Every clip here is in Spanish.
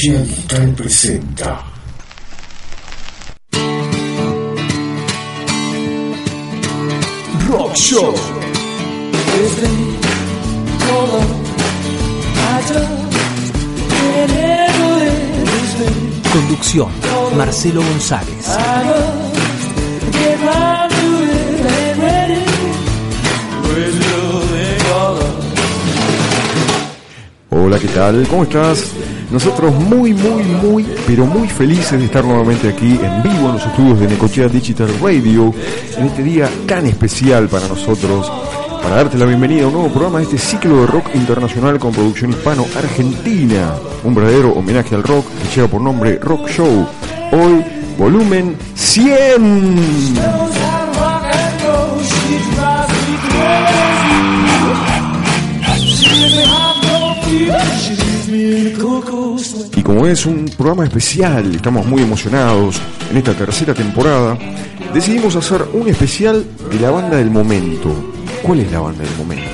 Necochea Digital presenta Rock Show. Conducción: Marcelo González. Hola, ¿qué tal? ¿Cómo estás? Nosotros muy, pero muy felices de estar nuevamente aquí en vivo en los estudios de Necochea Digital Radio en este día tan especial para nosotros, para darte la bienvenida a un nuevo programa de este ciclo de rock internacional con producción hispano-argentina, un verdadero homenaje al rock que lleva por nombre Rock Show. Hoy, volumen 100. Y como es un programa especial, estamos muy emocionados. En esta tercera temporada decidimos hacer un especial de la banda del momento. ¿Cuál es la banda del momento?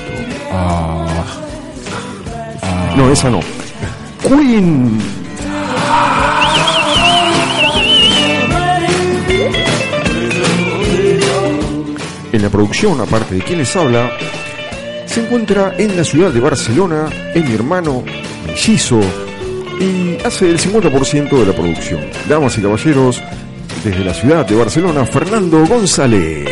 No, esa no. Queen. En la producción, aparte de quien les habla, se encuentra en la ciudad de Barcelona, es mi hermano mellizo y hace el 50% de la producción. Damas y caballeros, desde la ciudad de Barcelona, Fernando González.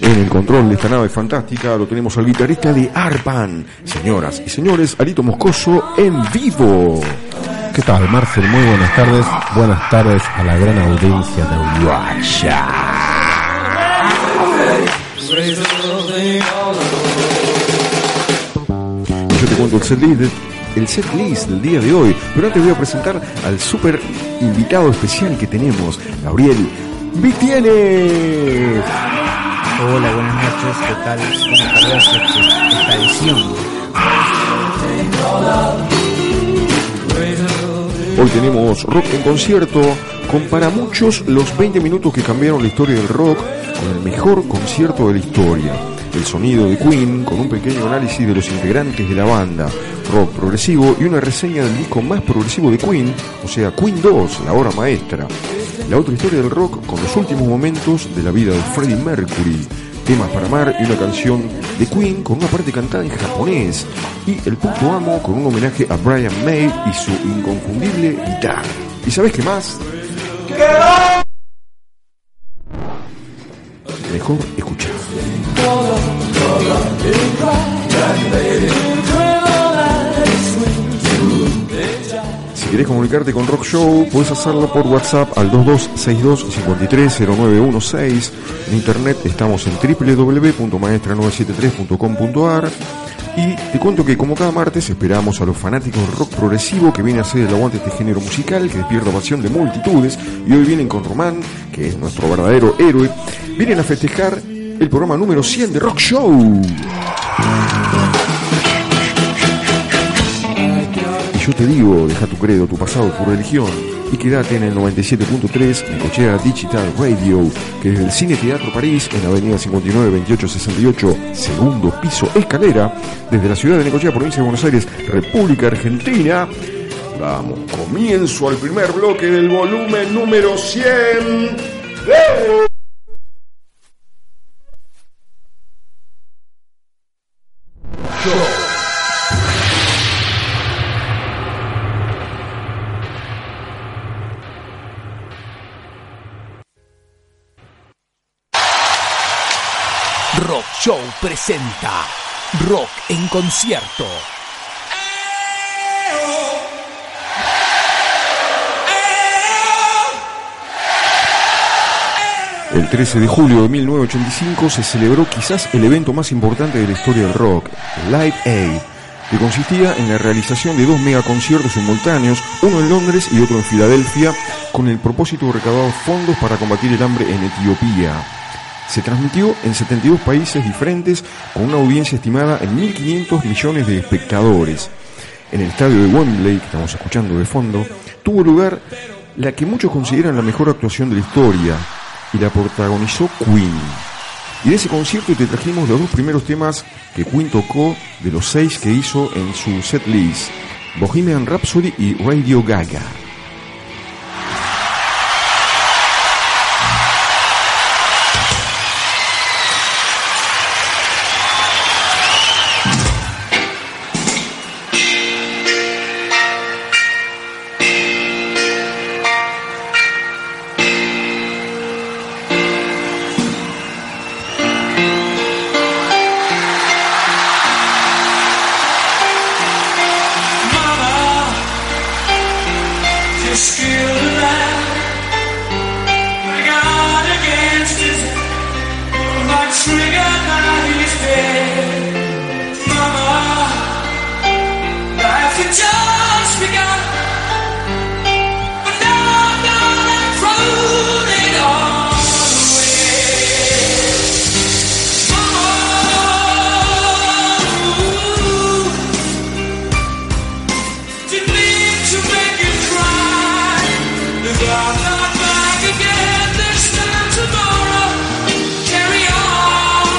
En el control de esta nave fantástica lo tenemos al guitarrista de Arpan. Señoras y señores, Arito Moscoso en vivo. ¿Qué tal, Marcel? Muy buenas tardes. Buenas tardes a la gran audiencia de Uruguaya. Yo te cuento el set list del día de hoy, pero antes voy a presentar al super invitado especial que tenemos, Gabriel Vittiene. Hola, buenas noches, ¿qué tal? Buenas tardes a esta edición. Hoy tenemos rock en concierto, con para muchos los 20 minutos que cambiaron la historia del rock, con el mejor concierto de la historia. El sonido de Queen, con un pequeño análisis de los integrantes de la banda, rock progresivo y una reseña del disco más progresivo de Queen, o sea, Queen II, la obra maestra. La otra historia del rock, con los últimos momentos de la vida de Freddie Mercury, temas para amar y una canción de Queen con una parte cantada en japonés, y el punto amo con un homenaje a Brian May y su inconfundible guitarra. ¿Y sabes qué más? Mejor escuchar. Si querés comunicarte con Rock Show, podés hacerlo por WhatsApp al 2262-530916. En internet estamos en www.maestra973.com.ar. Y te cuento que, como cada martes, esperamos a los fanáticos del rock progresivo, que viene a ser el aguante de este género musical que despierta pasión de multitudes. Y hoy vienen con Román, que es nuestro verdadero héroe. Vienen a festejar el programa número 100 de Rock Show. Yo te digo, deja tu credo, tu pasado, tu religión y quédate en el 97.3 Necochea Digital Radio, que desde el Cine Teatro París, en la avenida 59-2868, segundo piso, escalera, desde la ciudad de Necochea, provincia de Buenos Aires, República Argentina. Vamos, comienzo al primer bloque del volumen número 100 de... Show presenta Rock en Concierto. El 13 de julio de 1985 se celebró quizás el evento más importante de la historia del rock, Live Aid, que consistía en la realización de dos megaconciertos simultáneos, uno en Londres y otro en Filadelfia, con el propósito de recaudar fondos para combatir el hambre en Etiopía. Se transmitió en 72 países diferentes, con una audiencia estimada en 1.500 millones de espectadores. En el estadio de Wembley, que estamos escuchando de fondo, tuvo lugar la que muchos consideran la mejor actuación de la historia, y la protagonizó Queen. Y de ese concierto te trajimos los dos primeros temas que Queen tocó de los 6 que hizo en su set list: Bohemian Rhapsody y Radio Gaga. Again, this time tomorrow, carry on.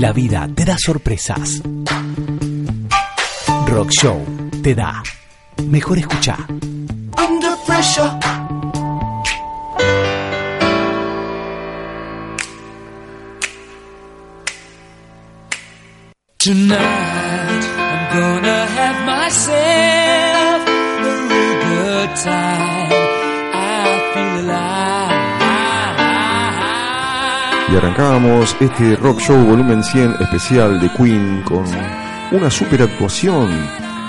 La vida te da sorpresas. Rock Show te da. Mejor escuchá. Under Pressure. Tonight I'm gonna have myself a real good time. I feel alive. Y arrancábamos este Rock Show volumen 100 especial de Queen con una super actuación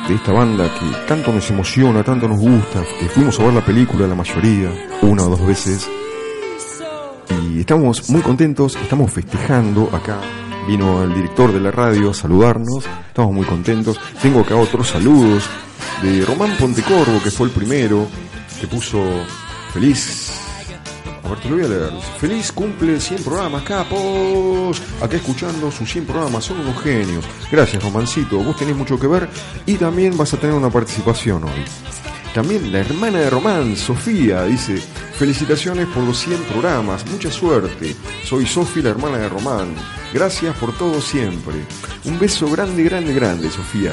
de esta banda que tanto nos emociona, tanto nos gusta, que fuimos a ver la película la mayoría, una o dos veces, y estamos muy contentos, estamos festejando acá. Vino el director de la radio a saludarnos, estamos muy contentos. Tengo acá otros saludos de Román Pontecorvo, que fue el primero que puso feliz, a ver, te lo voy a leer. Feliz cumple 100 programas, capos. Acá escuchando sus 100 programas, son unos genios. Gracias, Romancito, vos tenés mucho que ver y también vas a tener una participación hoy. También la hermana de Román, Sofía, dice: felicitaciones por los 100 programas, mucha suerte. Soy Sofía, la hermana de Román. Gracias por todo siempre. Un beso grande, grande, grande, Sofía.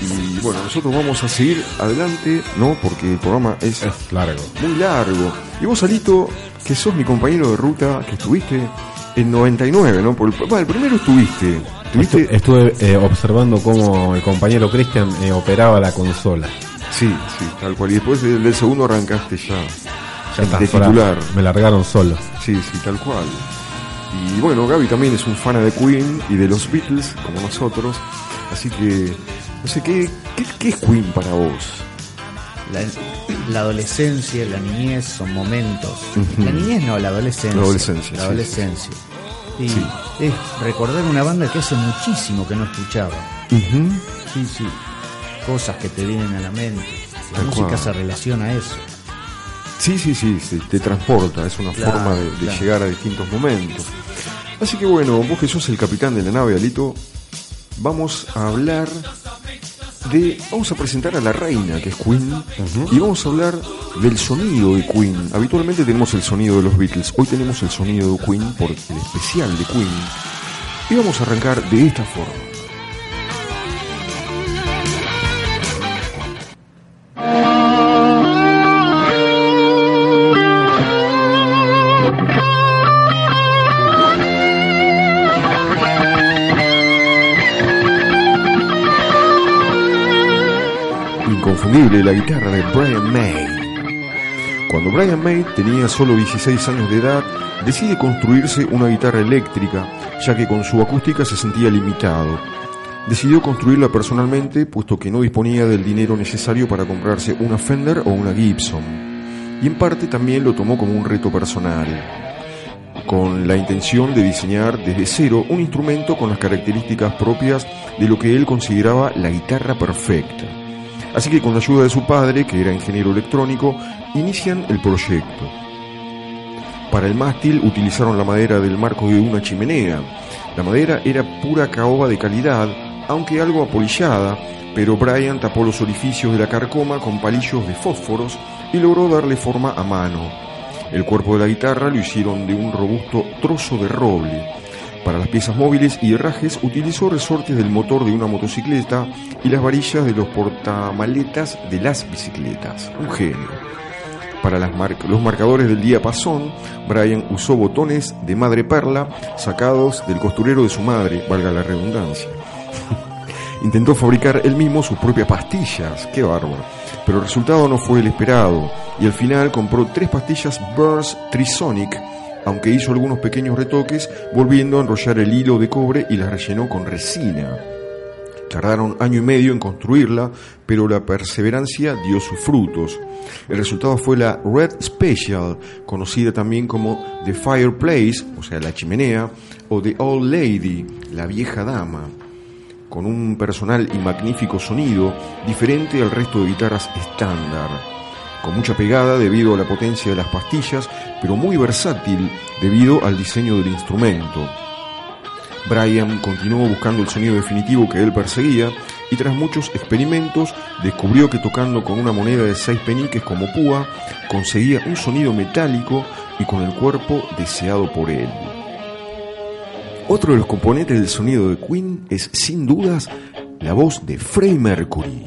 Y bueno, nosotros vamos a seguir adelante, ¿no? Porque el programa es largo, muy largo. Y vos, Alito, que sos mi compañero de ruta, que estuviste en 99, ¿no? El primero estuviste. Estuve observando cómo el compañero Cristian operaba la consola. Sí, tal cual. Y después del segundo arrancaste ya de titular. Me largaron solo. Sí, tal cual. Y bueno, Gaby también es un fan de Queen y de los Beatles, como nosotros. Así que no sé, ¿qué es Queen para vos? La adolescencia, la niñez son momentos. Uh-huh. La niñez no, la adolescencia. Sí. Y sí, es recordar una banda que hace muchísimo que no escuchaba. Uh-huh. Sí, cosas que te vienen a la mente. La música se relaciona a eso. Sí, te transporta. Es una forma de llegar a distintos momentos. Así que bueno, vos que sos el capitán de la nave, Alito, vamos a hablar de... Vamos a presentar a la reina, que es Queen. Uh-huh. Y vamos a hablar del sonido de Queen. Habitualmente tenemos el sonido de los Beatles. Hoy tenemos el sonido de Queen por el especial de Queen. Y vamos a arrancar de esta forma. La guitarra de Brian May. Cuando Brian May tenía solo 16 años de edad, decide construirse una guitarra eléctrica, ya que con su acústica se sentía limitado. Decidió construirla personalmente, puesto que no disponía del dinero necesario para comprarse una Fender o una Gibson, y en parte también lo tomó como un reto personal, con la intención de diseñar desde cero un instrumento con las características propias de lo que él consideraba la guitarra perfecta. Así que con la ayuda de su padre, que era ingeniero electrónico, inician el proyecto. Para el mástil utilizaron la madera del marco de una chimenea. La madera era pura caoba de calidad, aunque algo apolillada, pero Brian tapó los orificios de la carcoma con palillos de fósforos y logró darle forma a mano. El cuerpo de la guitarra lo hicieron de un robusto trozo de roble. Para las piezas móviles y herrajes utilizó resortes del motor de una motocicleta y las varillas de los portamaletas de las bicicletas. Un genio. Para los marcadores del diapasón, Brian usó botones de madreperla sacados del costurero de su madre, valga la redundancia. Intentó fabricar él mismo sus propias pastillas, qué bárbaro, pero el resultado no fue el esperado y al final compró 3 pastillas Burst Trisonic, aunque hizo algunos pequeños retoques, volviendo a enrollar el hilo de cobre y las rellenó con resina. Tardaron año y medio en construirla, pero la perseverancia dio sus frutos. El resultado fue la Red Special, conocida también como The Fireplace, o sea, la chimenea, o The Old Lady, la vieja dama, con un personal y magnífico sonido, diferente al resto de guitarras estándar, con mucha pegada debido a la potencia de las pastillas, pero muy versátil debido al diseño del instrumento. Brian continuó buscando el sonido definitivo que él perseguía y tras muchos experimentos descubrió que tocando con una moneda de 6 peniques como púa conseguía un sonido metálico y con el cuerpo deseado por él. Otro de los componentes del sonido de Queen es, sin dudas, la voz de Freddie Mercury.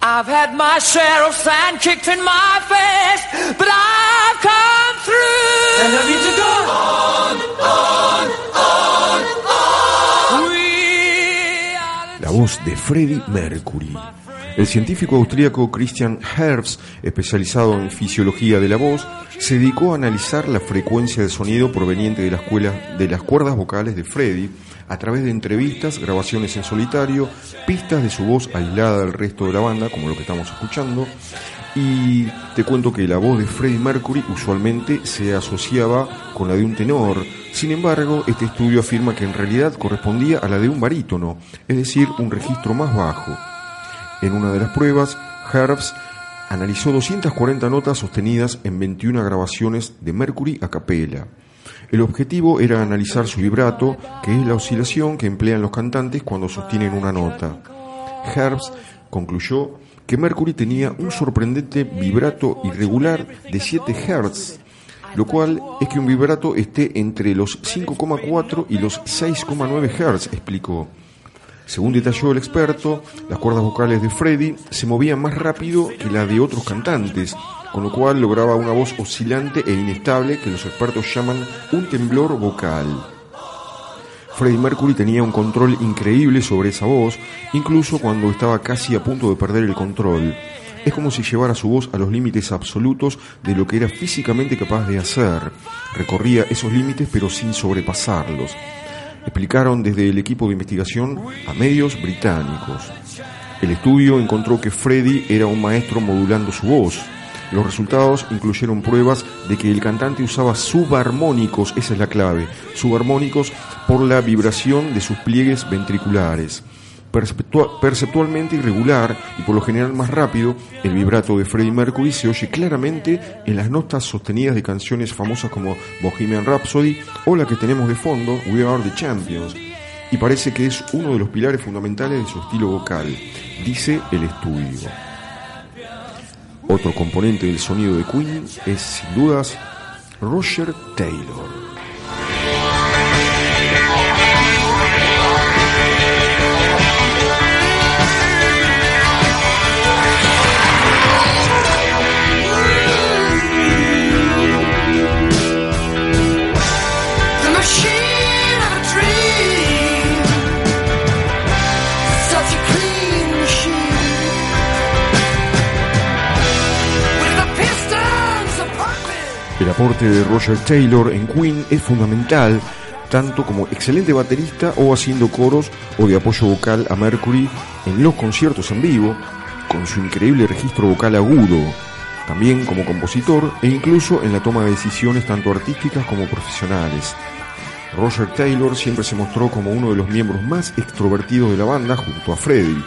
I've had my share of sand kicked in my face, but I've come through. And I need to go on. La voz de Freddie Mercury. El científico austríaco Christian Herbst, especializado en fisiología de la voz, se dedicó a analizar la frecuencia de sonido proveniente de las cuerdas vocales de Freddie a través de entrevistas, grabaciones en solitario, pistas de su voz aislada del resto de la banda, como lo que estamos escuchando. Y te cuento que la voz de Freddie Mercury usualmente se asociaba con la de un tenor. Sin embargo, este estudio afirma que en realidad correspondía a la de un barítono, es decir, un registro más bajo. En una de las pruebas, Herbst analizó 240 notas sostenidas en 21 grabaciones de Mercury a capela. El objetivo era analizar su vibrato, que es la oscilación que emplean los cantantes cuando sostienen una nota. Herbst concluyó que Mercury tenía un sorprendente vibrato irregular de 7 Hz, lo cual es que un vibrato esté entre los 5,4 y los 6,9 Hz, explicó. Según detalló el experto, las cuerdas vocales de Freddie se movían más rápido que las de otros cantantes, con lo cual lograba una voz oscilante e inestable que los expertos llaman un temblor vocal. Freddie Mercury tenía un control increíble sobre esa voz, incluso cuando estaba casi a punto de perder el control. Es como si llevara su voz a los límites absolutos de lo que era físicamente capaz de hacer. Recorría esos límites pero sin sobrepasarlos. Explicaron desde el equipo de investigación a medios británicos. El estudio encontró que Freddie era un maestro modulando su voz. Los resultados incluyeron pruebas de que el cantante usaba subarmónicos, esa es la clave, subarmónicos por la vibración de sus pliegues ventriculares. Perceptualmente irregular y por lo general más rápido, el vibrato de Freddie Mercury se oye claramente en las notas sostenidas de canciones famosas como Bohemian Rhapsody o la que tenemos de fondo, We Are the Champions, y parece que es uno de los pilares fundamentales de su estilo vocal, dice el estudio. Otro componente del sonido de Queen es, sin dudas, Roger Taylor. El aporte de Roger Taylor en Queen es fundamental, tanto como excelente baterista o haciendo coros o de apoyo vocal a Mercury en los conciertos en vivo, con su increíble registro vocal agudo, también como compositor e incluso en la toma de decisiones tanto artísticas como profesionales. Roger Taylor siempre se mostró como uno de los miembros más extrovertidos de la banda junto a Freddie.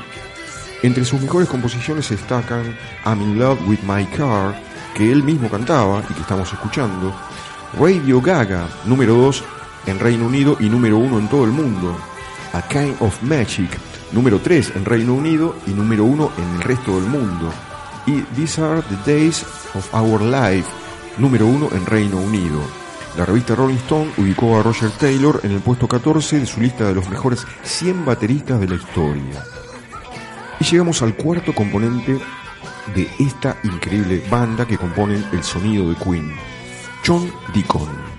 Entre sus mejores composiciones se destacan I'm in Love with My Car, que él mismo cantaba y que estamos escuchando, Radio Gaga, número 2 en Reino Unido y número 1 en todo el mundo, A Kind of Magic, número 3 en Reino Unido y número 1 en el resto del mundo, y These Are the Days of Our Life, número 1 en Reino Unido. La revista Rolling Stone ubicó a Roger Taylor en el puesto 14 de su lista de los mejores 100 bateristas de la historia. Y llegamos al cuarto componente de esta increíble banda que componen el sonido de Queen, John Deacon.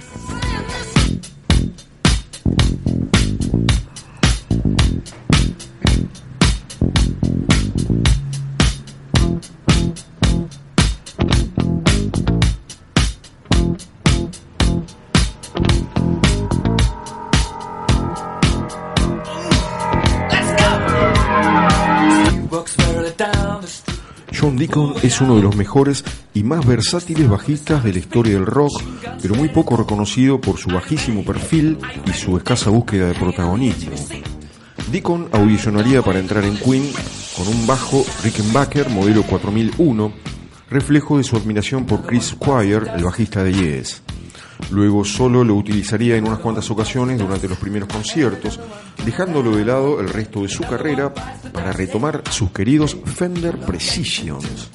John Deacon es uno de los mejores y más versátiles bajistas de la historia del rock, pero muy poco reconocido por su bajísimo perfil y su escasa búsqueda de protagonismo. Deacon audicionaría para entrar en Queen con un bajo Rickenbacker modelo 4001, reflejo de su admiración por Chris Squire, el bajista de Yes. Luego solo lo utilizaría en unas cuantas ocasiones durante los primeros conciertos, dejándolo de lado el resto de su carrera para retomar sus queridos Fender Precisions.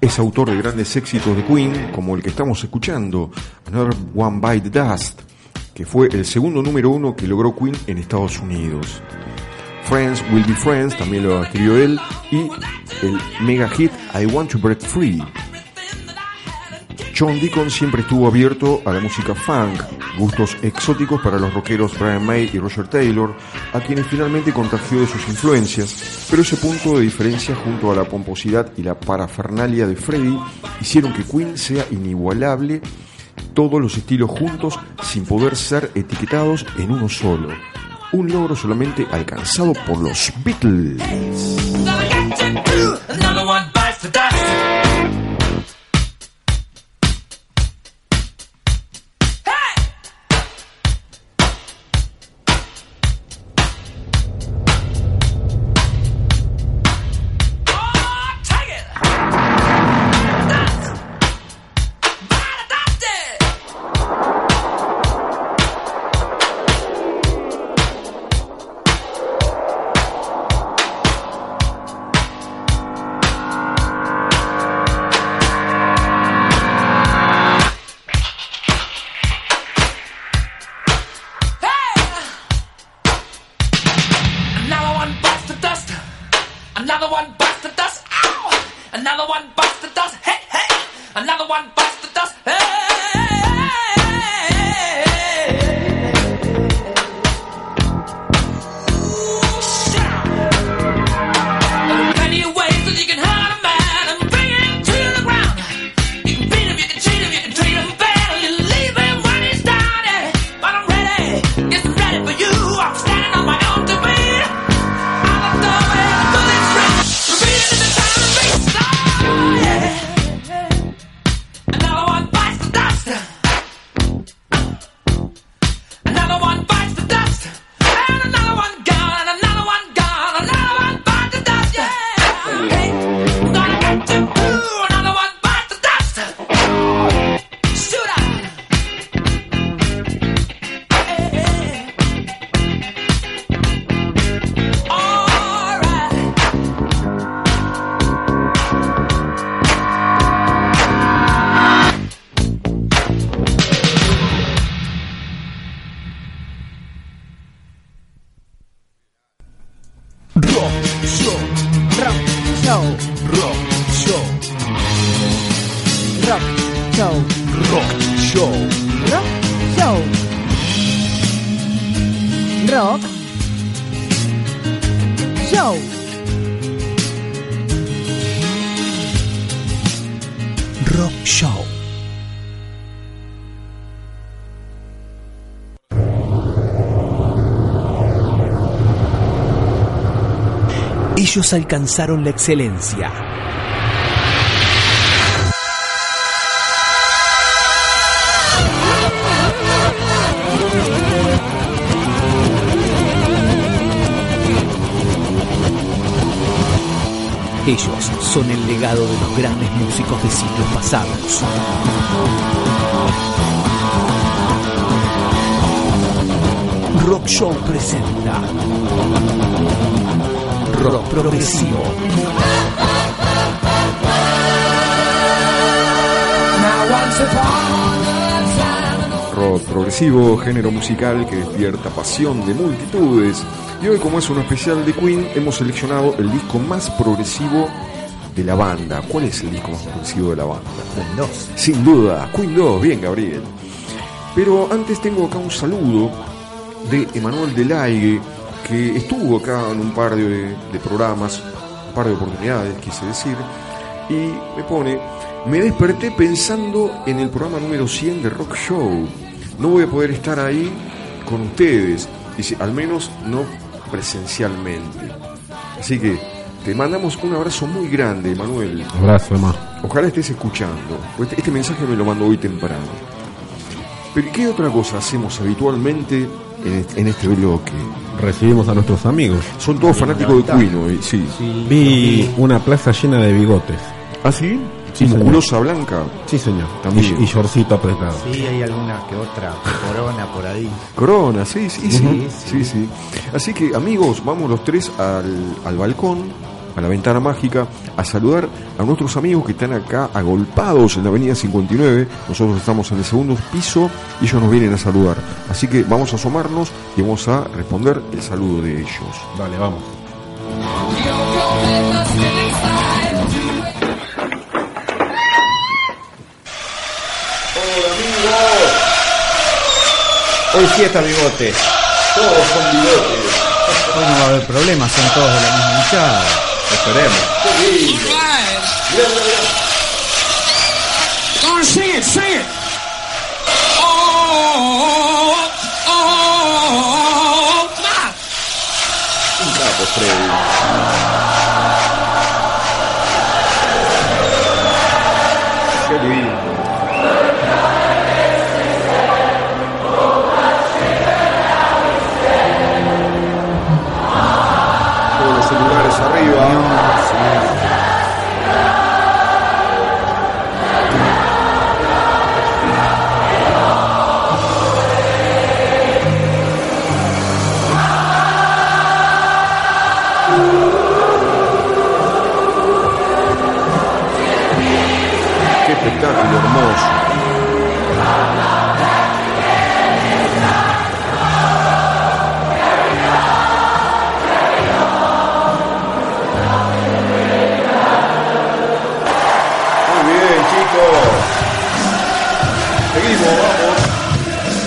Es autor de grandes éxitos de Queen, como el que estamos escuchando, Another One Bite the Dust, que fue el segundo número uno que logró Queen en Estados Unidos. Friends Will Be Friends también lo escribió él, y el mega hit I Want to Break Free. John Deacon siempre estuvo abierto a la música funk, gustos exóticos para los rockeros Brian May y Roger Taylor, a quienes finalmente contagió de sus influencias, pero ese punto de diferencia junto a la pomposidad y la parafernalia de Freddie hicieron que Queen sea inigualable, todos los estilos juntos sin poder ser etiquetados en uno solo. Un logro solamente alcanzado por los Beatles. Ellos alcanzaron la excelencia. Ellos son el legado de los grandes músicos de siglos pasados. Rock Show presenta Rock Progresivo. Rock Progresivo, género musical que despierta pasión de multitudes. Y hoy, como es un especial de Queen, hemos seleccionado el disco más progresivo de la banda. ¿Cuál es el disco más progresivo de la banda? Queen 2. Sin duda, Queen 2. Bien, Gabriel. Pero antes tengo acá un saludo de Emanuel Delaygue, que estuvo acá en un par de programas, un par de oportunidades, quise decir, y me pone: me desperté pensando en el programa número 100 de Rock Show. No voy a poder estar ahí con ustedes, dice, al menos no presencialmente. Así que te mandamos un abrazo muy grande, Manuel. Abrazo, hermano. Ojalá estés escuchando. Este mensaje me lo mandó hoy temprano. Pero ¿qué otra cosa hacemos habitualmente en este bloque. Recibimos a nuestros amigos. Son todos fanáticos de Queen hoy, sí. Sí. Vi una plaza llena de bigotes. ¿Ah, sí? Sí, musculosa blanca. Sí, señor. También. Y shortcito apretado. Sí, hay alguna que otra corona por ahí. Corona, sí, sí, sí. Uh-huh. Sí, sí, sí. Así que, amigos, vamos los tres al balcón, a la ventana mágica, a saludar a nuestros amigos que están acá agolpados en la avenida 59. Nosotros estamos en el segundo piso y ellos nos vienen a saludar. Así que vamos a asomarnos y vamos a responder el saludo de ellos. Dale, vamos. Hoy fiesta bigotes. Todos son bigotes. Hoy no va a haber problemas, son todos de la misma hinchada. Esperemos. ¡Qué lindo! ¡Go on, sing it, sing it! ¡Oh, oh, oh, oh! Un capo, Freddy. ¡Qué lindo!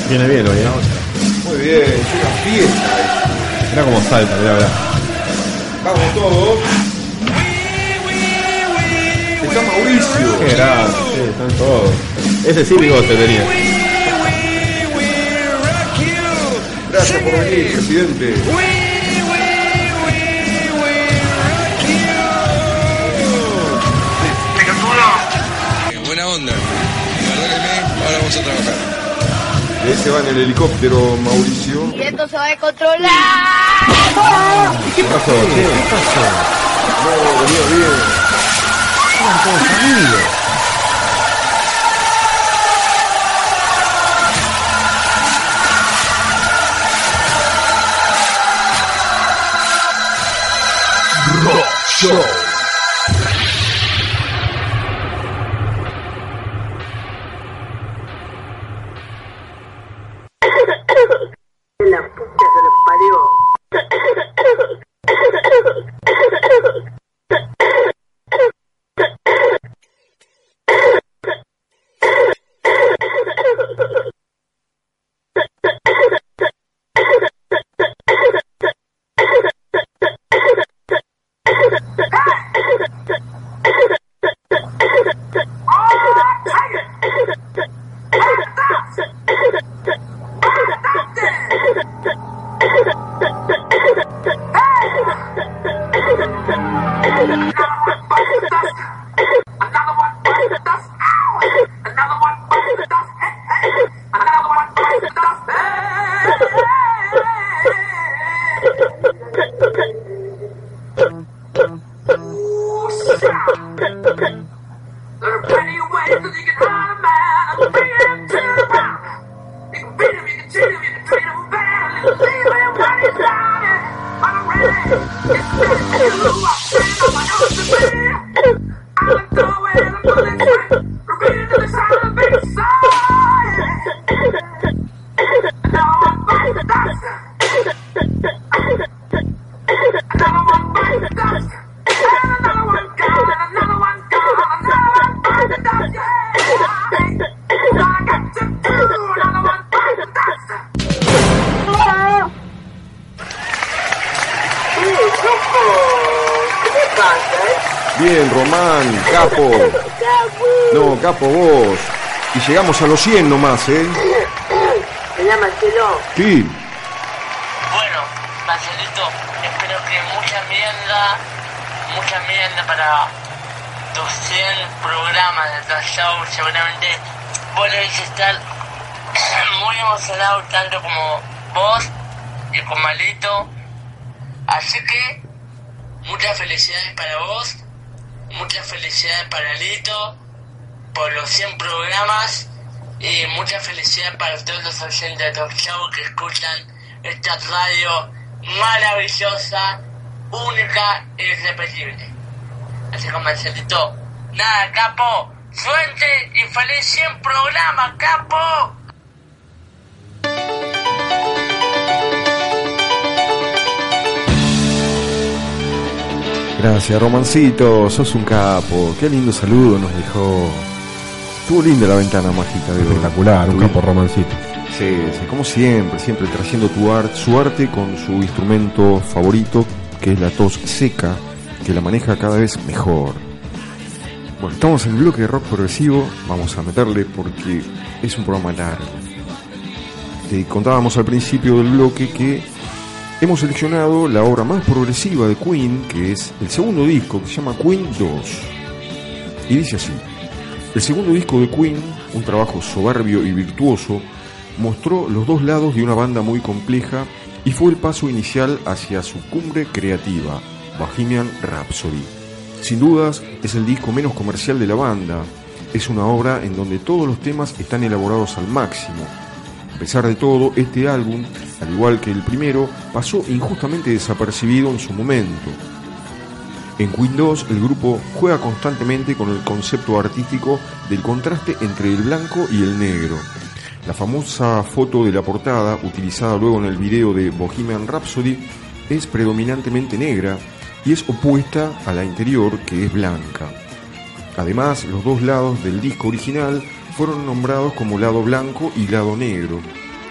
Viene bien hoy, ¿no? Muy bien, una fiesta. Mirá cómo salta, mirá, mirá. Vamos todos. Está Mauricio. Qué grande, sí, están todos. Ese sí bigote tenía. Gracias por venir, presidente. Buena onda. Perdónenme, ahora vamos a trabajar. Ese va en el helicóptero, Mauricio. Y esto se va a controlar. ¿Qué pasó? ¿Qué pasó? No, venía bien. Eran todos amigos. Rock Show. Llegamos a los 100 nomás, ¿eh? Hola, Marcelo. Sí. Bueno, Marcelito, espero que mucha mierda para 200 programas de show. Seguramente vos debes estar muy emocionado, tanto como vos y con Malito. Así que muchas felicidades para vos, muchas felicidades para Lito por los 100 programas y muchas felicidades para todos los oyentes de Talk Show que escuchan esta radio maravillosa, única e irrepetible. Así que Marcelito, nada, capo, suerte y feliz 100 programas, capo. Gracias, Romancito, sos un capo. Qué lindo saludo nos dejó. Estuvo linda la ventana mágica de espectacular, un capo Romancito. Sí, sí, como siempre, siempre trayendo tu arte, su arte con su instrumento favorito, que es la tos seca, que la maneja cada vez mejor. Bueno, estamos en el bloque de rock progresivo, vamos a meterle porque es un programa largo. Te contábamos al principio del bloque que hemos seleccionado la obra más progresiva de Queen, que es el segundo disco, que se llama Queen II. Y dice así: el segundo disco de Queen, un trabajo soberbio y virtuoso, mostró los dos lados de una banda muy compleja y fue el paso inicial hacia su cumbre creativa, Bohemian Rhapsody. Sin dudas, es el disco menos comercial de la banda. Es una obra en donde todos los temas están elaborados al máximo. A pesar de todo, este álbum, al igual que el primero, pasó injustamente desapercibido en su momento. En Queen II, el grupo juega constantemente con el concepto artístico del contraste entre el blanco y el negro. La famosa foto de la portada, utilizada luego en el video de Bohemian Rhapsody, es predominantemente negra y es opuesta a la interior, que es blanca. Además, los dos lados del disco original fueron nombrados como lado blanco y lado negro.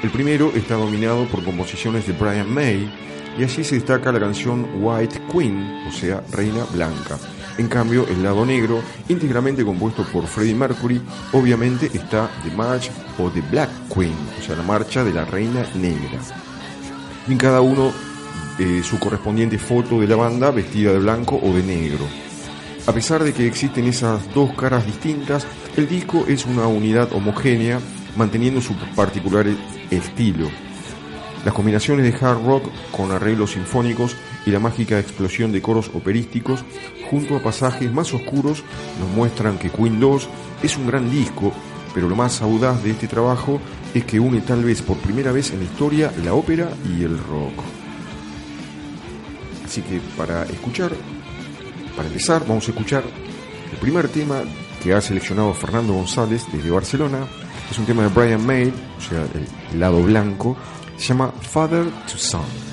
El primero está dominado por composiciones de Brian May, y así se destaca la canción White Queen, o sea, Reina Blanca. En cambio, el lado negro, íntegramente compuesto por Freddie Mercury, obviamente está The March o The Black Queen, o sea, la marcha de la Reina Negra. En cada uno, su correspondiente foto de la banda vestida de blanco o de negro. A pesar de que existen esas dos caras distintas, el disco es una unidad homogénea, manteniendo su particular estilo. Las combinaciones de hard rock con arreglos sinfónicos y la mágica explosión de coros operísticos, junto a pasajes más oscuros, nos muestran que Queen II es un gran disco, pero lo más audaz de este trabajo es que une tal vez por primera vez en la historia la ópera y el rock. Así que para empezar, vamos a escuchar el primer tema que ha seleccionado Fernando González desde Barcelona. Es un tema de Brian May, o sea, el lado blanco. Se llama Father to Son.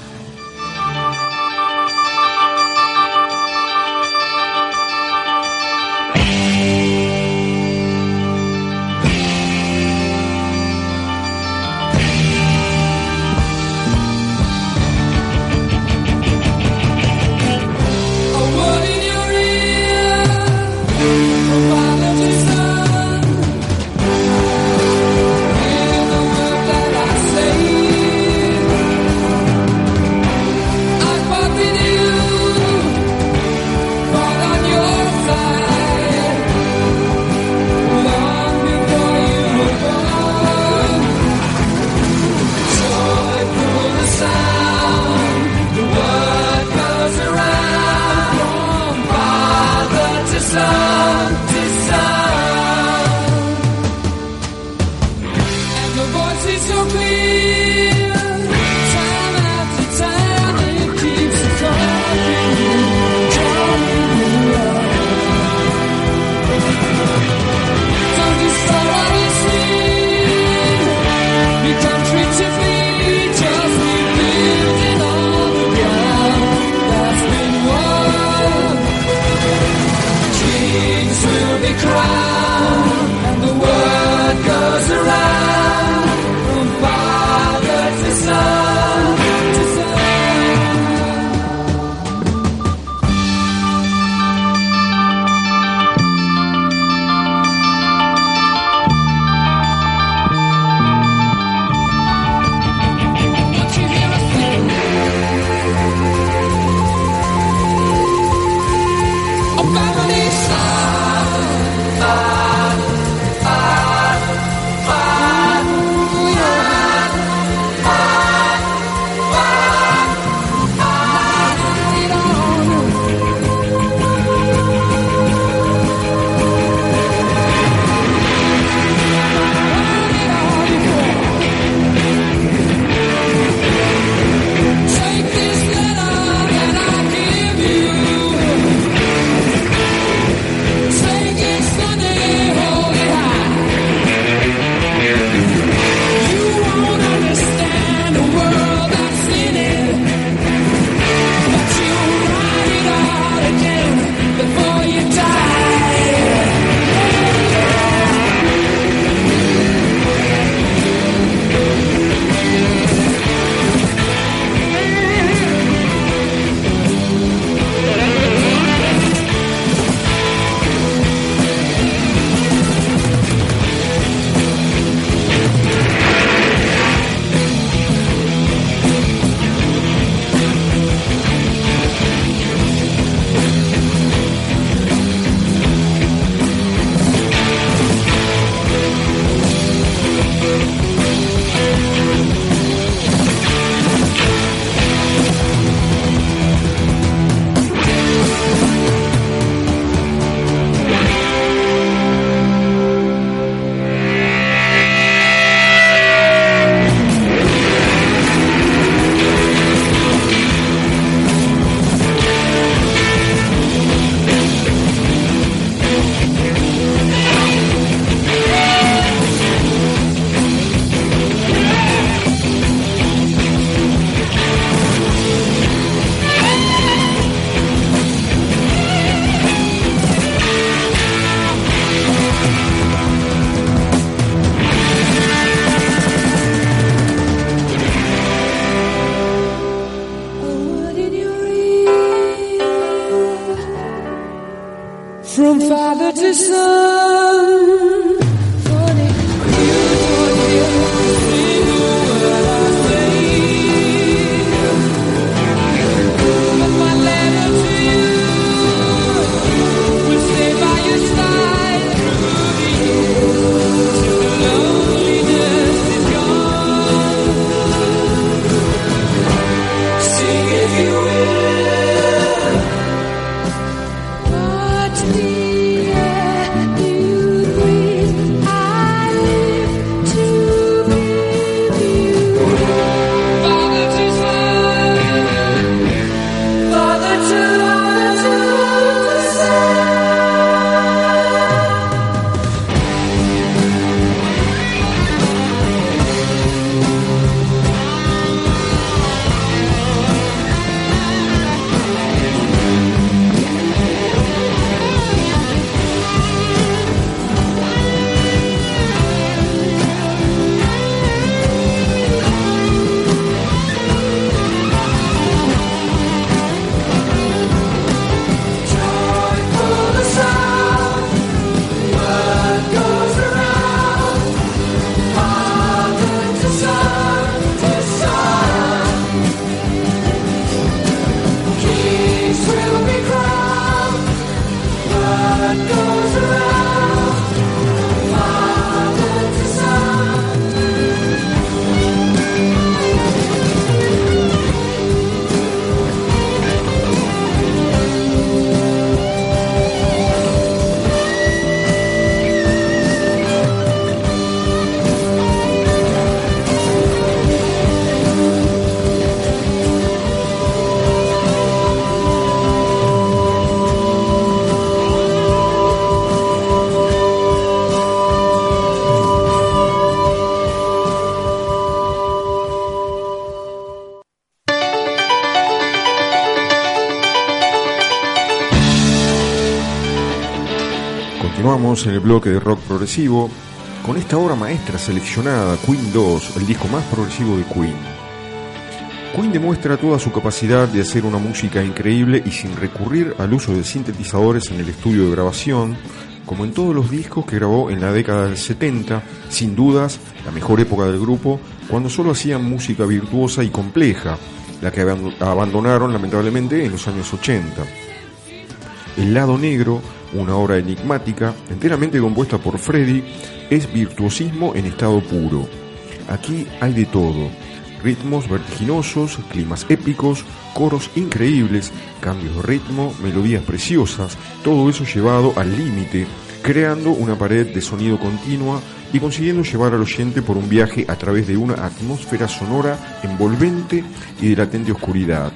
En el bloque de rock progresivo con esta obra maestra seleccionada, Queen II, el disco más progresivo de Queen. Queen demuestra toda su capacidad de hacer una música increíble y sin recurrir al uso de sintetizadores en el estudio de grabación, como en todos los discos que grabó en la década del 70, sin dudas la mejor época del grupo, cuando solo hacían música virtuosa y compleja, la que abandonaron lamentablemente en los años 80. El lado negro, una obra enigmática, enteramente compuesta por Freddie, es virtuosismo en estado puro. Aquí hay de todo: ritmos vertiginosos, climas épicos, coros increíbles, cambios de ritmo, melodías preciosas, todo eso llevado al límite, creando una pared de sonido continua y consiguiendo llevar al oyente por un viaje a través de una atmósfera sonora envolvente y de latente oscuridad.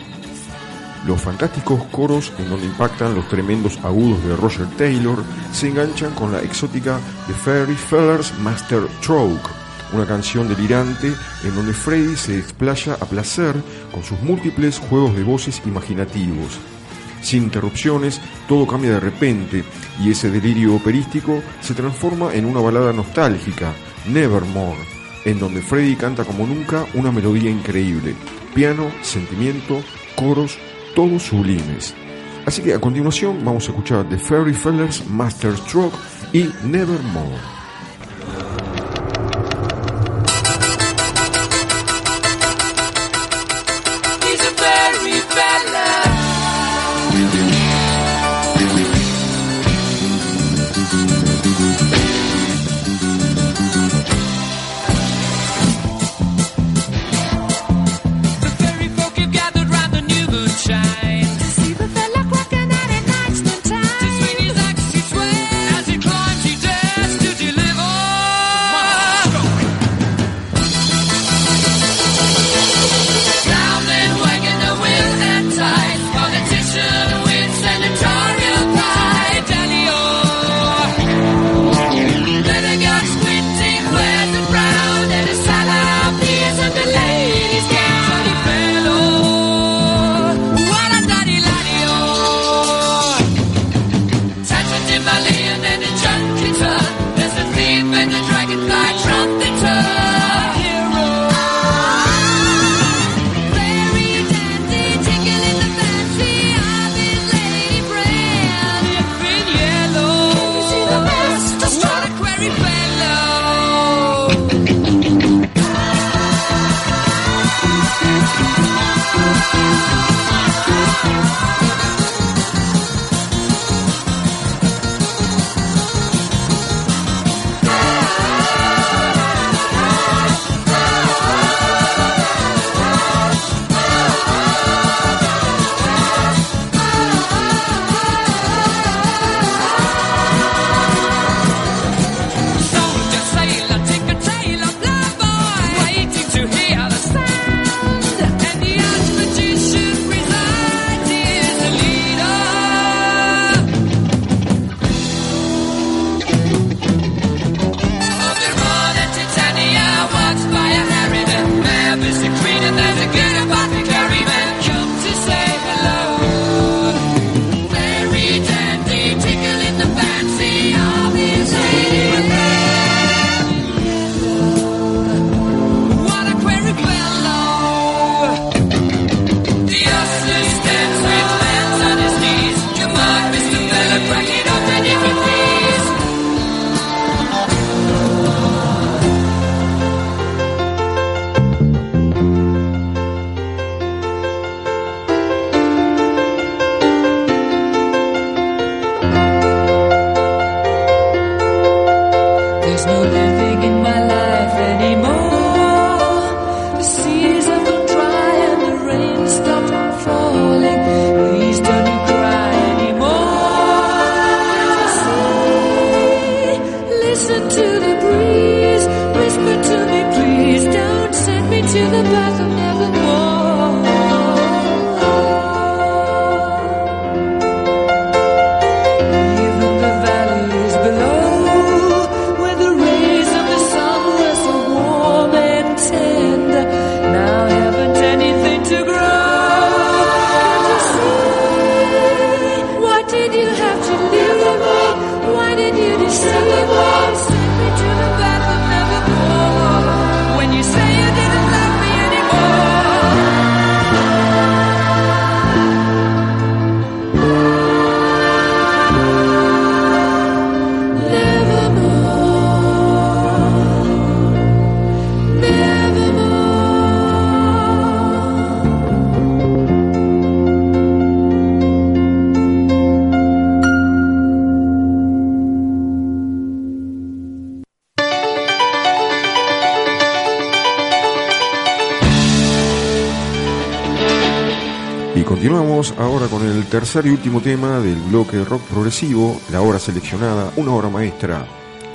Los fantásticos coros, en donde impactan los tremendos agudos de Roger Taylor, se enganchan con la exótica The Fairy Fellers Master-Stroke, una canción delirante en donde Freddie se explaya a placer con sus múltiples juegos de voces imaginativos. Sin interrupciones, todo cambia de repente y ese delirio operístico se transforma en una balada nostálgica, Nevermore, en donde Freddie canta como nunca una melodía increíble, piano, sentimiento, coros, todos sublimes. Así que a continuación vamos a escuchar The Fairy Fellers Master-Stroke y Nevermore. Time. Ahora con el tercer y último tema del bloque rock progresivo, la obra seleccionada, una obra maestra,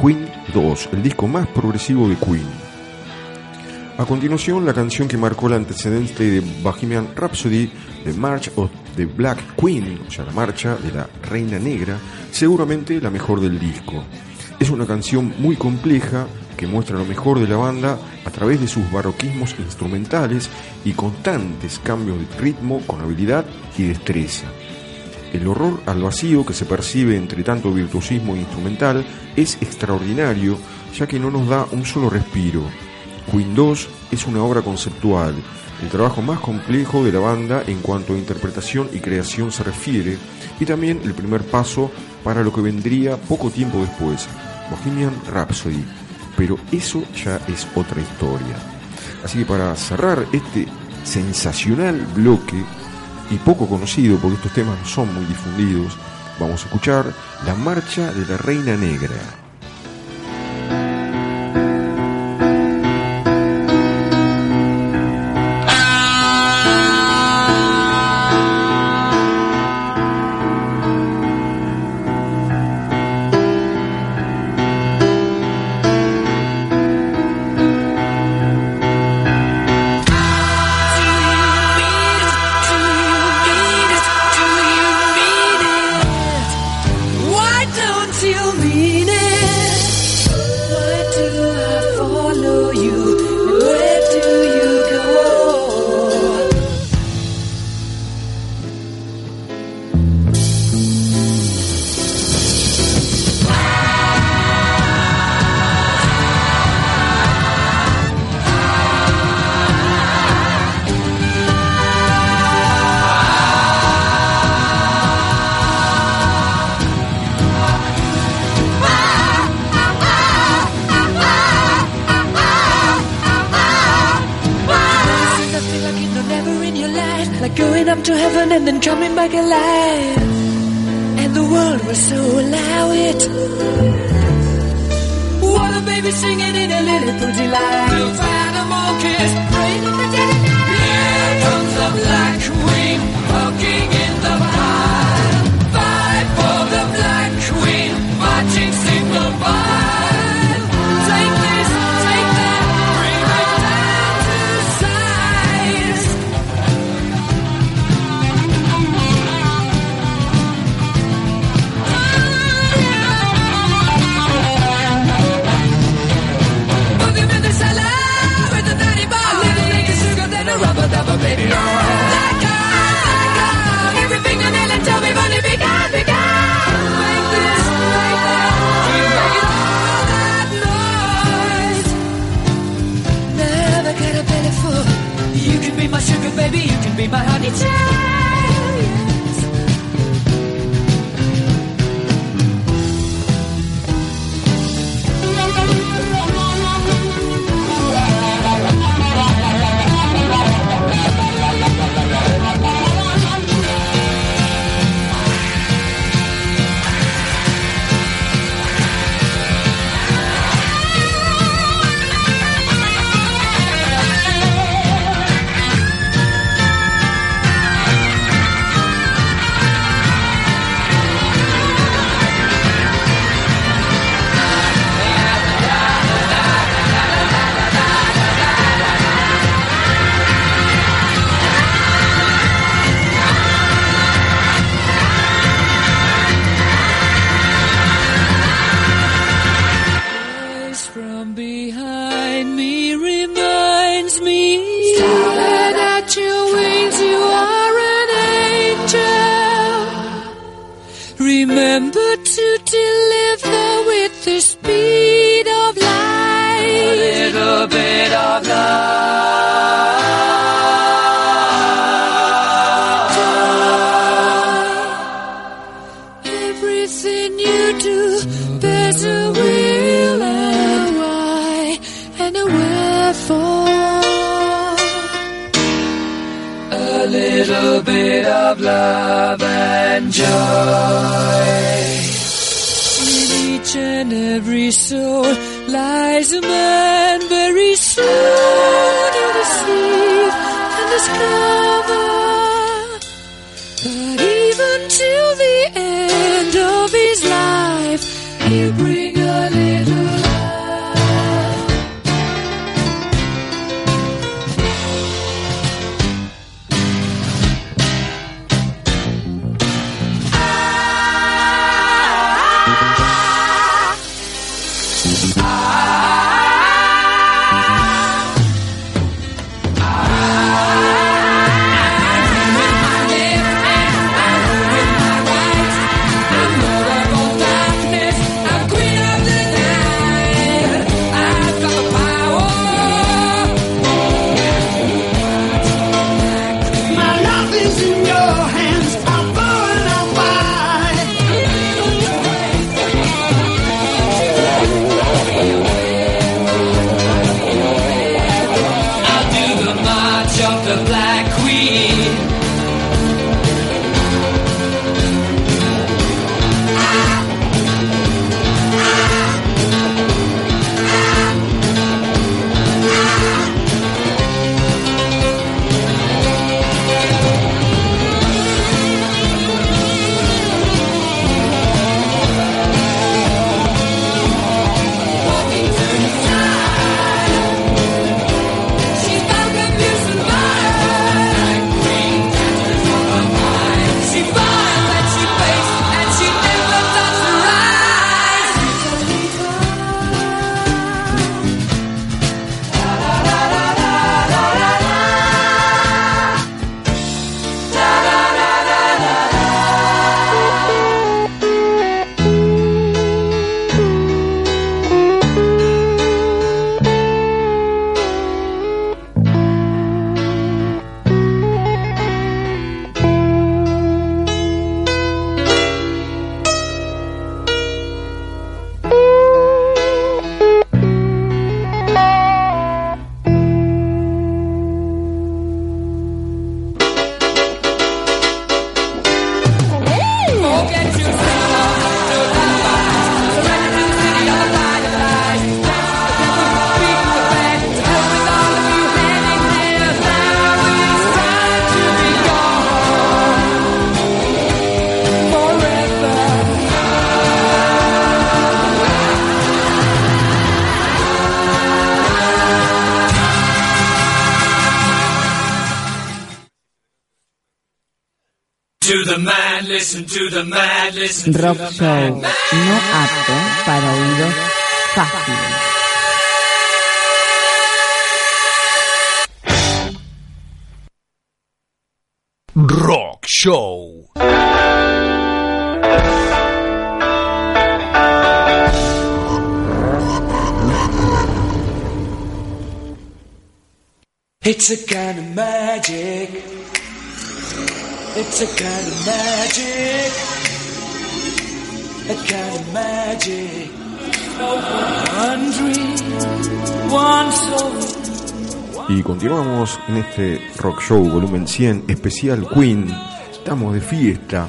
Queen II, el disco más progresivo de Queen. A continuación, la canción que marcó el antecedente de Bohemian Rhapsody, The March of the Black Queen, o sea, la marcha de la Reina Negra, seguramente la mejor del disco. Es una canción muy compleja que muestra lo mejor de la banda a través de sus barroquismos instrumentales y constantes cambios de ritmo con habilidad y destreza. El horror al vacío que se percibe entre tanto virtuosismo instrumental es extraordinario, ya que no nos da un solo respiro. Queen II es una obra conceptual, el trabajo más complejo de la banda en cuanto a interpretación y creación se refiere, y también el primer paso para lo que vendría poco tiempo después, Bohemian Rhapsody. Pero eso ya es otra historia. Así que para cerrar este sensacional bloque, y poco conocido porque estos temas no son muy difundidos, vamos a escuchar La Marcha de la Reina Negra. Make this, make that, we make it all. the speed of light, a little bit of love. Everything you do, there's a will and why and a wherefore. A little bit of love and joy. And every soul lies a man very soon in the sleep and discover. But even till the end of his life, he'll bring a little Rock show no apto para oídos fáciles. Rock show. It's a kind of magic. It's a kind of magic. That kind of magic. One dream, one soul. Y continuamos en este Rock Show volumen 100 especial Queen. Estamos de fiesta.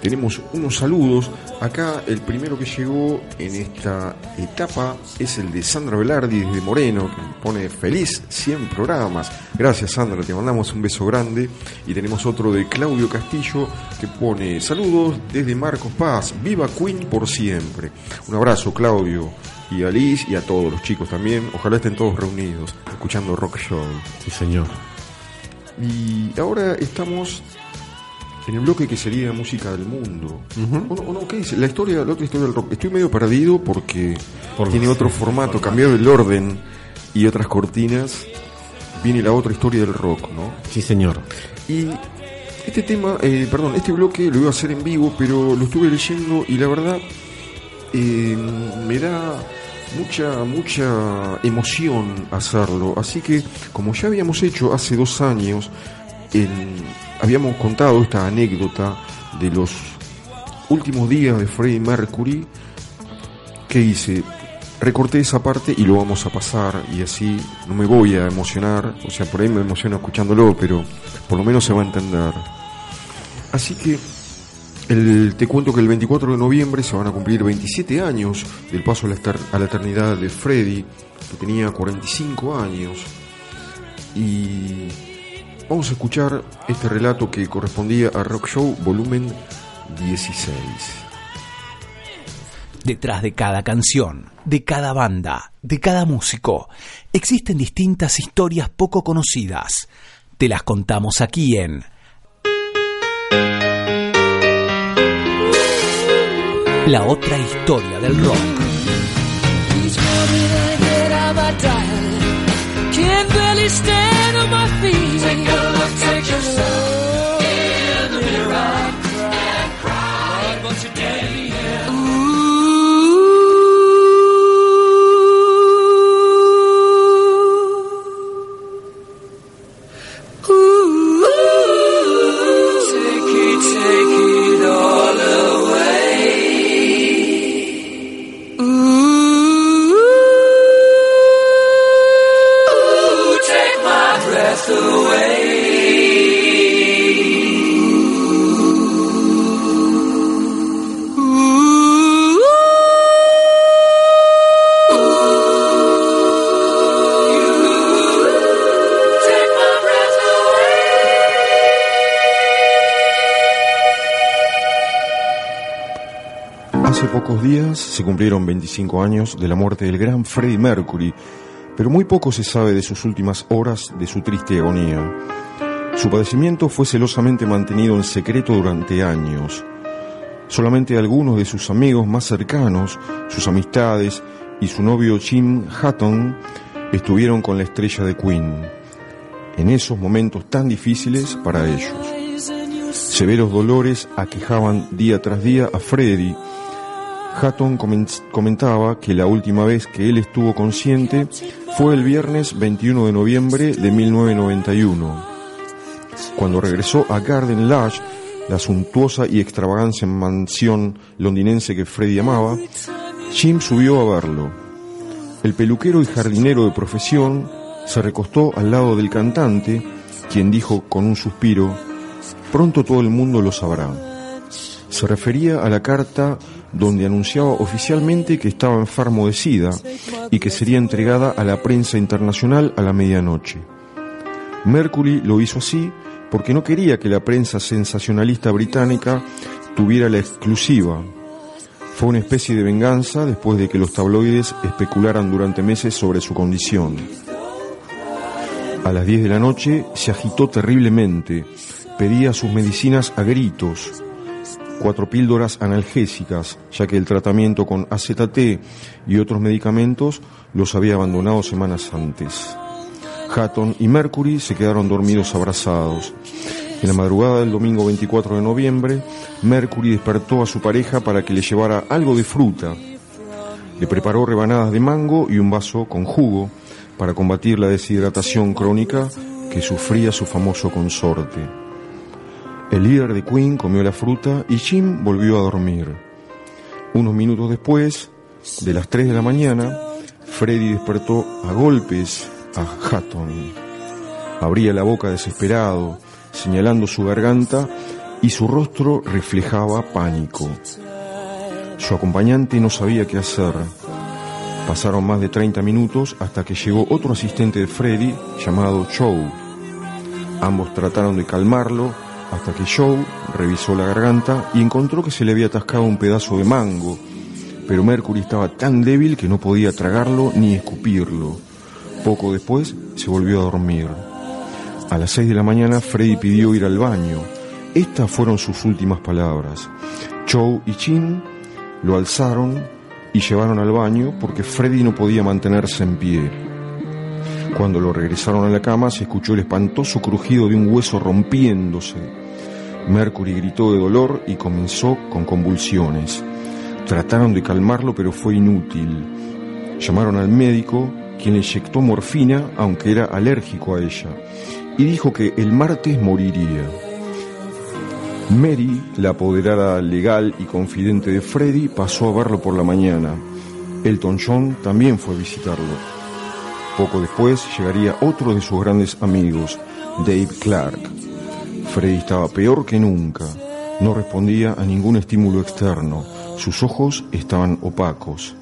Tenemos unos saludos. Acá el primero que llegó en esta etapa es el de Sandra Velardi desde Moreno, que pone feliz 100 programas. Gracias, Sandra, te mandamos un beso grande. Y tenemos otro de Claudio Castillo que pone saludos desde Marcos Paz. Viva Queen por siempre. Un abrazo, Claudio, y a Liz y a todos los chicos también. Ojalá estén todos reunidos escuchando Rock Show. Sí, señor. Y ahora estamos en el bloque que sería música del mundo. Uh-huh. ¿O no? ¿Qué es? La otra historia del rock. Estoy medio perdido porque tiene otro formato, cambiado el orden y otras cortinas. Viene la otra historia del rock, ¿no? Sí, señor. Y este tema, este bloque lo iba a hacer en vivo, pero lo estuve leyendo y la verdad me da mucha emoción hacerlo. Así que, como ya habíamos hecho hace 2 años, habíamos contado esta anécdota de los últimos días de Freddie Mercury, que hice, recorté esa parte y lo vamos a pasar, y así no me voy a emocionar. O sea, por ahí me emociono escuchándolo, pero por lo menos se va a entender. Así que te cuento que el 24 de noviembre se van a cumplir 27 años del paso a la eternidad de Freddie, que tenía 45 años, y vamos a escuchar este relato que correspondía a Rock Show volumen 16. Detrás de cada canción, de cada banda, de cada músico, existen distintas historias poco conocidas. Te las contamos aquí en La Otra Historia del Rock. Hace pocos días se cumplieron 25 años de la muerte del gran Freddie Mercury, pero muy poco se sabe de sus últimas horas de su triste agonía. Su padecimiento fue celosamente mantenido en secreto durante años. Solamente algunos de sus amigos más cercanos, sus amistades y su novio Jim Hutton estuvieron con la estrella de Queen en esos momentos tan difíciles para ellos. Severos dolores aquejaban día tras día a Freddie. Hutton comentaba que la última vez que él estuvo consciente fue el viernes 21 de noviembre de 1991, cuando regresó a Garden Lodge, la suntuosa y extravagante mansión londinense que Freddie amaba. Jim subió a verlo. El peluquero y jardinero de profesión se recostó al lado del cantante, quien dijo con un suspiro: «Pronto todo el mundo lo sabrá». Se refería a la carta donde anunciaba oficialmente que estaba enfermo de SIDA y que sería entregada a la prensa internacional a la medianoche. Mercury lo hizo así porque no quería que la prensa sensacionalista británica tuviera la exclusiva. Fue una especie de venganza después de que los tabloides especularan durante meses sobre su condición. A las 10 de la noche se agitó terriblemente, pedía sus medicinas a gritos. 4 píldoras analgésicas, ya que el tratamiento con AZT y otros medicamentos los había abandonado semanas antes. Hutton y Mercury se quedaron dormidos abrazados. En la madrugada del domingo 24 de noviembre, Mercury despertó a su pareja para que le llevara algo de fruta. Le preparó rebanadas de mango y un vaso con jugo para combatir la deshidratación crónica que sufría su famoso consorte. El líder de Queen comió la fruta y Jim volvió a dormir. Unos minutos después, de las 3 de la mañana, Freddie despertó a golpes a Hutton. Abría la boca desesperado, señalando su garganta, y su rostro reflejaba pánico. Su acompañante no sabía qué hacer. Pasaron más de 30 minutos hasta que llegó otro asistente de Freddie llamado Joe. Ambos trataron de calmarlo, hasta que Joe revisó la garganta y encontró que se le había atascado un pedazo de mango, pero Mercury estaba tan débil que no podía tragarlo ni escupirlo. Poco después se volvió a dormir. A las 6 de la mañana Freddie pidió ir al baño. Estas fueron sus últimas palabras. Joe y Jim lo alzaron y llevaron al baño porque Freddie no podía mantenerse en pie. Cuando lo regresaron a la cama se escuchó el espantoso crujido de un hueso rompiéndose. Mercury gritó de dolor y comenzó con convulsiones. Trataron de calmarlo, pero fue inútil. Llamaron al médico, quien le inyectó morfina, aunque era alérgico a ella, y dijo que el martes moriría. Mary, la apoderada legal y confidente de Freddie, pasó a verlo por la mañana. Elton John también fue a visitarlo. Poco después llegaría otro de sus grandes amigos, Dave Clark. Freddie estaba peor que nunca. No respondía a ningún estímulo externo. Sus ojos estaban opacos.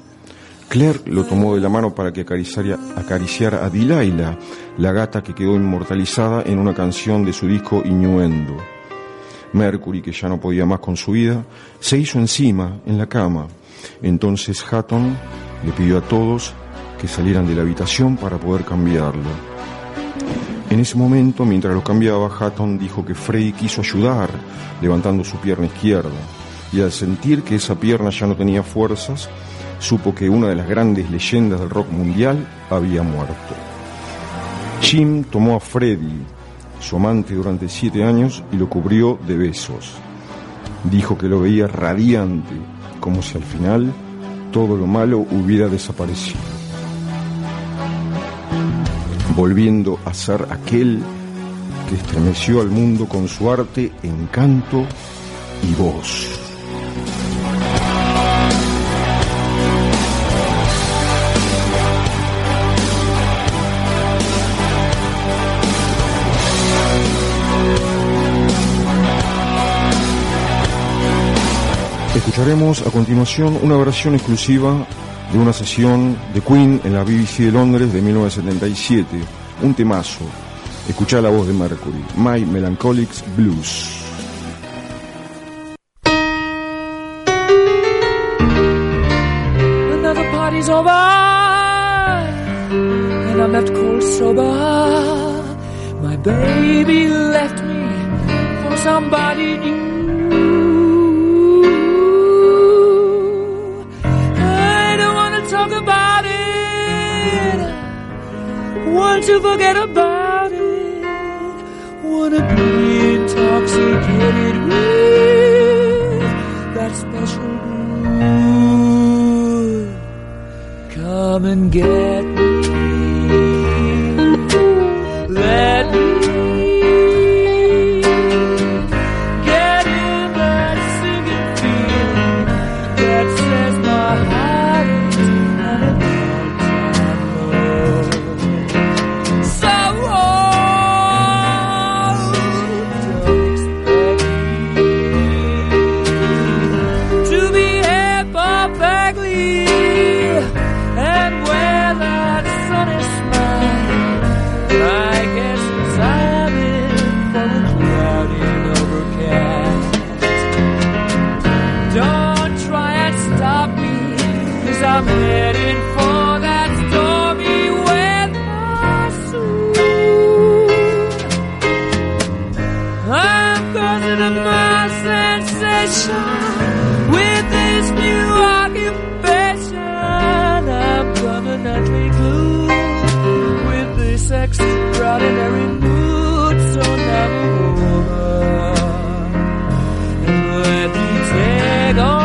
Clark lo tomó de la mano para que acariciara a Delilah, la gata que quedó inmortalizada en una canción de su disco Innuendo. Mercury, que ya no podía más con su vida, se hizo encima, en la cama. Entonces Hutton le pidió a todos que salieran de la habitación para poder cambiarlo. En ese momento, mientras lo cambiaba, Hutton dijo que Freddie quiso ayudar, levantando su pierna izquierda. Y al sentir que esa pierna ya no tenía fuerzas, supo que una de las grandes leyendas del rock mundial había muerto. Jim tomó a Freddie, su amante durante 7 años, y lo cubrió de besos. Dijo que lo veía radiante, como si al final todo lo malo hubiera desaparecido, volviendo a ser aquel que estremeció al mundo con su arte, encanto y voz. Escucharemos a continuación una versión exclusiva de una sesión de Queen en la BBC de Londres de 1977, un temazo. Escuchá la voz de Mercury, My Melancholic Blues. Another party's over, and I'm left cold sober. My baby left me for somebody new. Want to forget about it, wanna be intoxicated with that special blue. Come and get me, let me get in that singing feeling that says my heart is not. I'm headed for that stormy weather soon. I'm buzzing on my sensation with this new occupation. I'm permanently glued with this extraordinary mood. So now I'm over, and let me take on.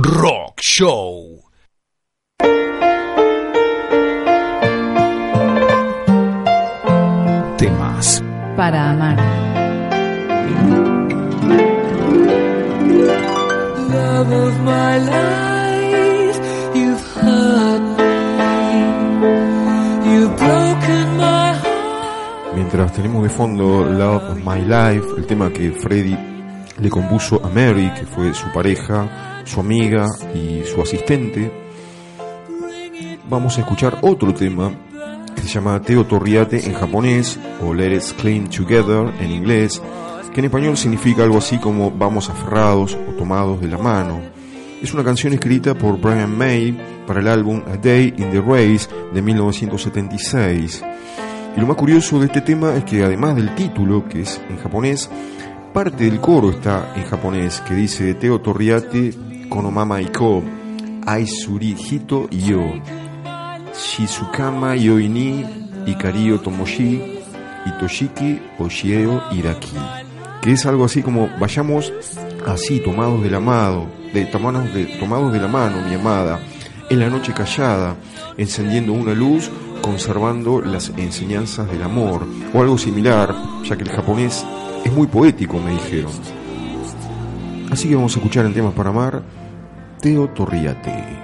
Rock Show. Temas para amar. Love of my life, you've hurt me, you've broken my heart. Mientras tenemos de fondo Love of My Life, el tema que Freddie le compuso a Mary, que fue su pareja, su amiga y su asistente, vamos a escuchar otro tema que se llama Teo Torriate en japonés, o Let Us Cling Together en inglés, que en español significa algo así como vamos aferrados o tomados de la mano. Es una canción escrita por Brian May para el álbum A Day in the Race de 1976. Y lo más curioso de este tema es que además del título, que es en japonés, parte del coro está en japonés, que dice Teo Torriate konomamaiko aizuri hito yo shizukama yoi ni ikari o tomoshi itoshiki oshieo iraki, que es algo así como vayamos así tomados del amado, tomados de la mano, mi amada, en la noche callada, encendiendo una luz, conservando las enseñanzas del amor, o algo similar, ya que el japonés es muy poético, me dijeron. Así que vamos a escuchar en Temas para Amar, Teo Torriate.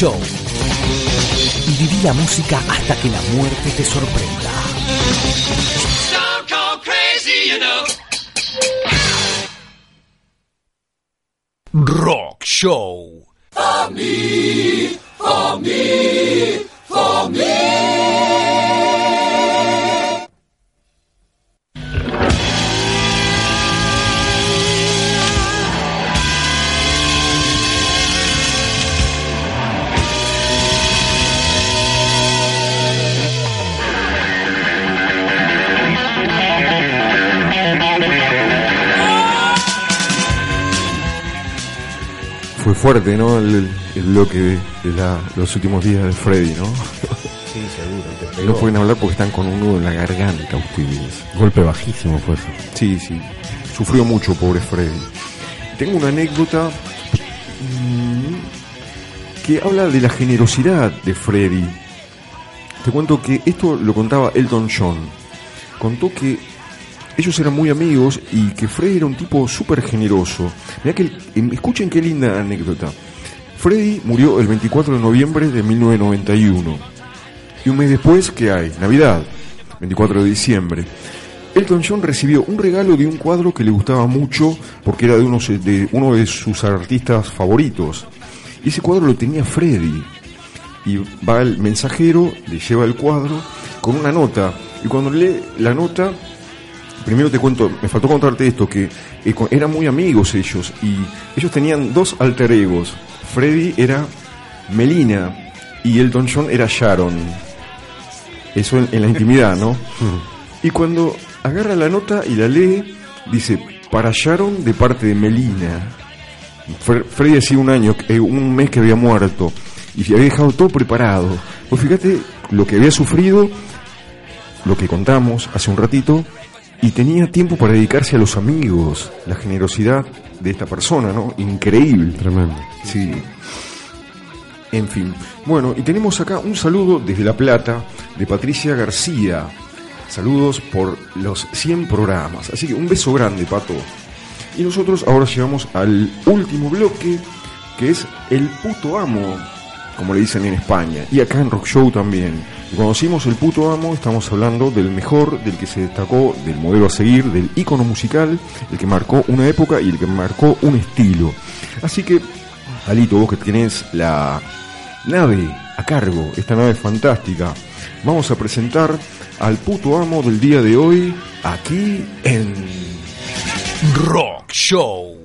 Show. Y viví la música hasta que la muerte te sorprenda. Rock Show. For me, for me, for me. Fue fuerte, ¿no? El bloque de los últimos días de Freddie, ¿no? Sí, seguro. No pueden hablar porque están con un nudo en la garganta ustedes. Golpe bajísimo fue eso. Sí, sí. Sufrió mucho, pobre Freddie. Tengo una anécdota que habla de la generosidad de Freddie. Te cuento que esto lo contaba Elton John. Contó que ellos eran muy amigos y que Freddie era un tipo súper generoso. Mirá que escuchen qué linda anécdota. Freddie murió el 24 de noviembre de 1991. Y un mes después, ¿qué hay? Navidad, 24 de diciembre. Elton John recibió un regalo de un cuadro que le gustaba mucho porque era de uno de sus artistas favoritos. Y ese cuadro lo tenía Freddie. Y va el mensajero, le lleva el cuadro con una nota. Y cuando lee la nota... Primero te cuento, me faltó contarte esto, que eran muy amigos ellos, y ellos tenían dos alter egos. Freddie era Melina y Elton John era Sharon. Eso en la intimidad, ¿no? Y cuando agarra la nota y la lee, dice, para Sharon de parte de Melina. Freddie hacía un mes que había muerto, y había dejado todo preparado. Pues fíjate lo que había sufrido, lo que contamos hace un ratito. Y tenía tiempo para dedicarse a los amigos. La generosidad de esta persona, ¿no? Increíble. Tremendo. Sí. En fin. Bueno, y tenemos acá un saludo desde La Plata de Patricia García. Saludos por los 100 programas. Así que un beso grande, Pato. Y nosotros ahora llegamos al último bloque, que es El Puto Amo, como le dicen en España. Y acá en Rock Show también. Cuando decimos El Puto Amo, estamos hablando del mejor, del que se destacó, del modelo a seguir, del ícono musical, el que marcó una época y el que marcó un estilo. Así que, Alito, vos que tenés la nave a cargo, esta nave fantástica, vamos a presentar al Puto Amo del día de hoy, aquí en Rock Show.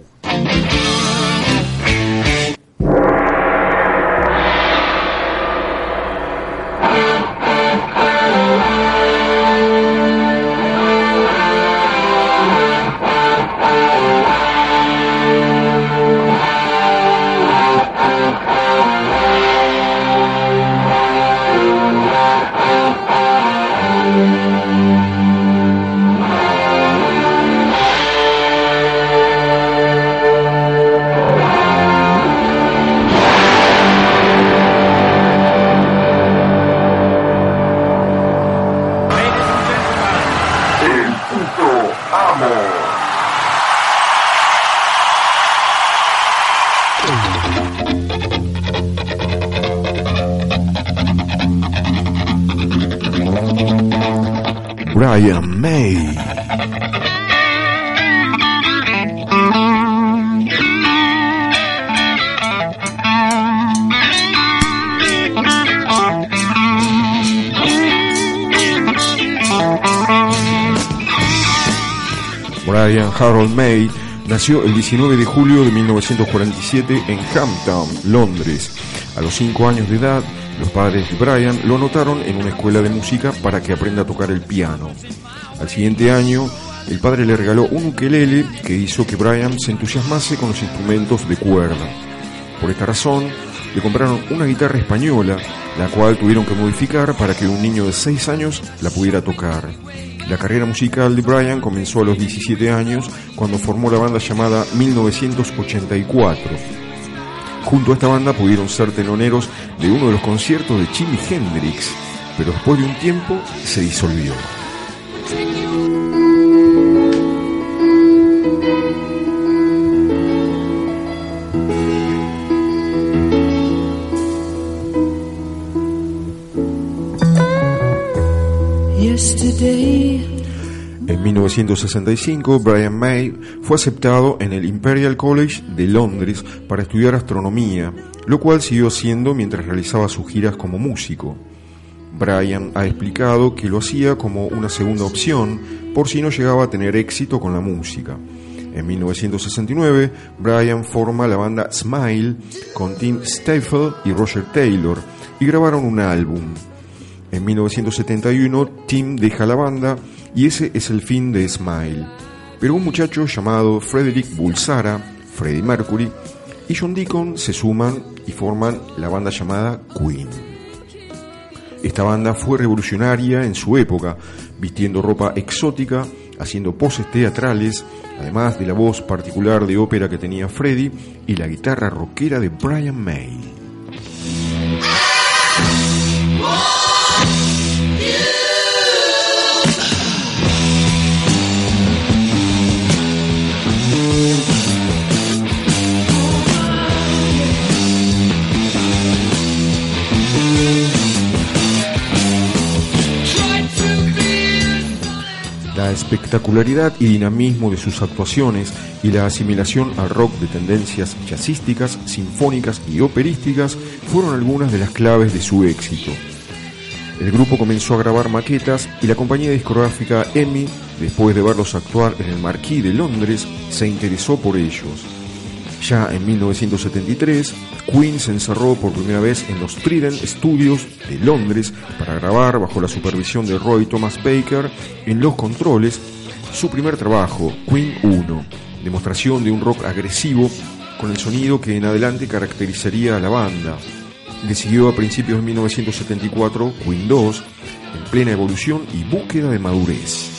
Harold May nació el 19 de julio de 1947 en Hampton, Londres. A los 5 años de edad, los padres de Brian lo anotaron en una escuela de música para que aprenda a tocar el piano. Al siguiente año, el padre le regaló un ukelele que hizo que Brian se entusiasmase con los instrumentos de cuerda. Por esta razón, le compraron una guitarra española, la cual tuvieron que modificar para que un niño de 6 años la pudiera tocar. La carrera musical de Brian comenzó a los 17 años, cuando formó la banda llamada 1984. Junto a esta banda pudieron ser teloneros de uno de los conciertos de Jimi Hendrix, pero después de un tiempo se disolvió. 1965, Brian May fue aceptado en el Imperial College de Londres para estudiar astronomía, lo cual siguió haciendo mientras realizaba sus giras como músico. Brian ha explicado que lo hacía como una segunda opción por si no llegaba a tener éxito con la música. En 1969, Brian forma la banda Smile con Tim Staffel y Roger Taylor y grabaron un álbum. En 1971, Tim deja la banda y ese es el fin de Smile. Pero un muchacho llamado Frederick Bulsara, Freddie Mercury, y John Deacon se suman y forman la banda llamada Queen. Esta banda fue revolucionaria en su época, vistiendo ropa exótica, haciendo poses teatrales, además de la voz particular de ópera que tenía Freddie y la guitarra rockera de Brian May. La espectacularidad y dinamismo de sus actuaciones y la asimilación al rock de tendencias jazzísticas, sinfónicas y operísticas fueron algunas de las claves de su éxito. El grupo comenzó a grabar maquetas y la compañía discográfica EMI, después de verlos actuar en el Marquis de Londres, se interesó por ellos. Ya en 1973, Queen se encerró por primera vez en los Trident Studios de Londres para grabar, bajo la supervisión de Roy Thomas Baker en los controles, su primer trabajo, Queen I, demostración de un rock agresivo con el sonido que en adelante caracterizaría a la banda. Le siguió a principios de 1974 Queen II, en plena evolución y búsqueda de madurez.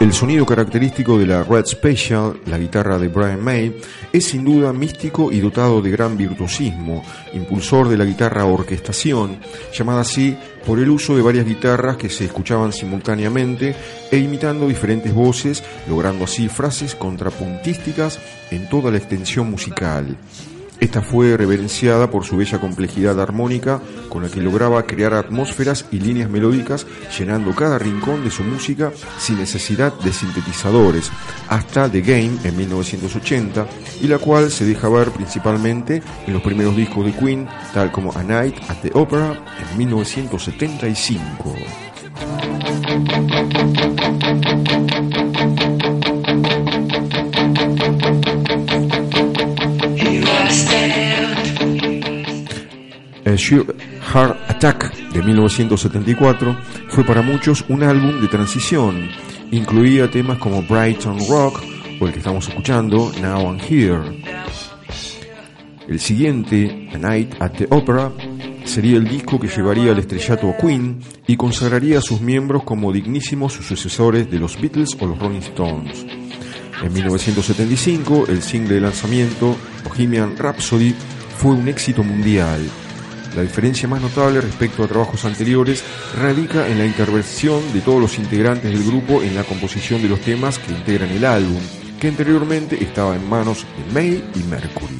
El sonido característico de la Red Special, la guitarra de Brian May, es sin duda místico y dotado de gran virtuosismo, impulsor de la guitarra orquestación, llamada así por el uso de varias guitarras que se escuchaban simultáneamente e imitando diferentes voces, logrando así frases contrapuntísticas en toda la extensión musical. Esta fue reverenciada por su bella complejidad armónica, con la que lograba crear atmósferas y líneas melódicas, llenando cada rincón de su música sin necesidad de sintetizadores, hasta The Game en 1980, y la cual se deja ver principalmente en los primeros discos de Queen, tal como A Night at the Opera en 1975. El Sheer Heart Attack de 1974 fue para muchos un álbum de transición. Incluía temas como Brighton Rock o el que estamos escuchando, Now and Here. El siguiente, A Night at the Opera, sería el disco que llevaría al estrellato a Queen y consagraría a sus miembros como dignísimos sucesores de los Beatles o los Rolling Stones. En 1975, el single de lanzamiento, Bohemian Rhapsody, fue un éxito mundial. La diferencia más notable respecto a trabajos anteriores radica en la intervención de todos los integrantes del grupo en la composición de los temas que integran el álbum, que anteriormente estaba en manos de May y Mercury.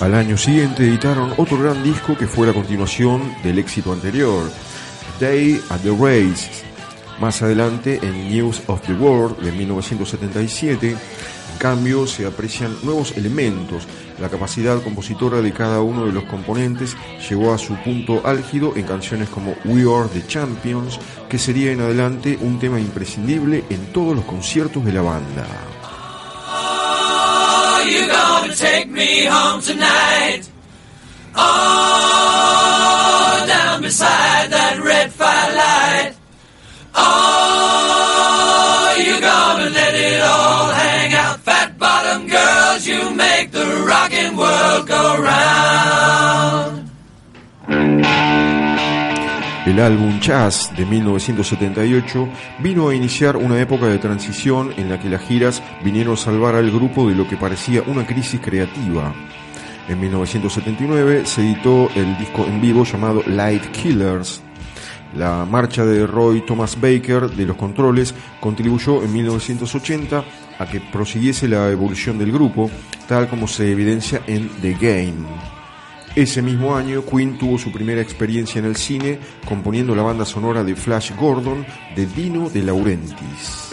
Al año siguiente editaron otro gran disco que fue la continuación del éxito anterior, Day at the Races. Más adelante, en News of the World de 1977, en cambio se aprecian nuevos elementos. La capacidad compositora de cada uno de los componentes llegó a su punto álgido en canciones como We Are the Champions, que sería en adelante un tema imprescindible en todos los conciertos de la banda. You're gonna take me home tonight, oh, down beside that red firelight, oh, you're gonna let it all hang out, fat bottom girls, you make make the rockin' world go round. El álbum Jazz de 1978 vino a iniciar una época de transición en la que las giras vinieron a salvar al grupo de lo que parecía una crisis creativa. En 1979 se editó el disco en vivo llamado Light Killers. La marcha de Roy Thomas Baker de los controles contribuyó en 1980 a que prosiguiese la evolución del grupo, tal como se evidencia en The Game. Ese mismo año, Queen tuvo su primera experiencia en el cine, componiendo la banda sonora de Flash Gordon de Dino De Laurentiis.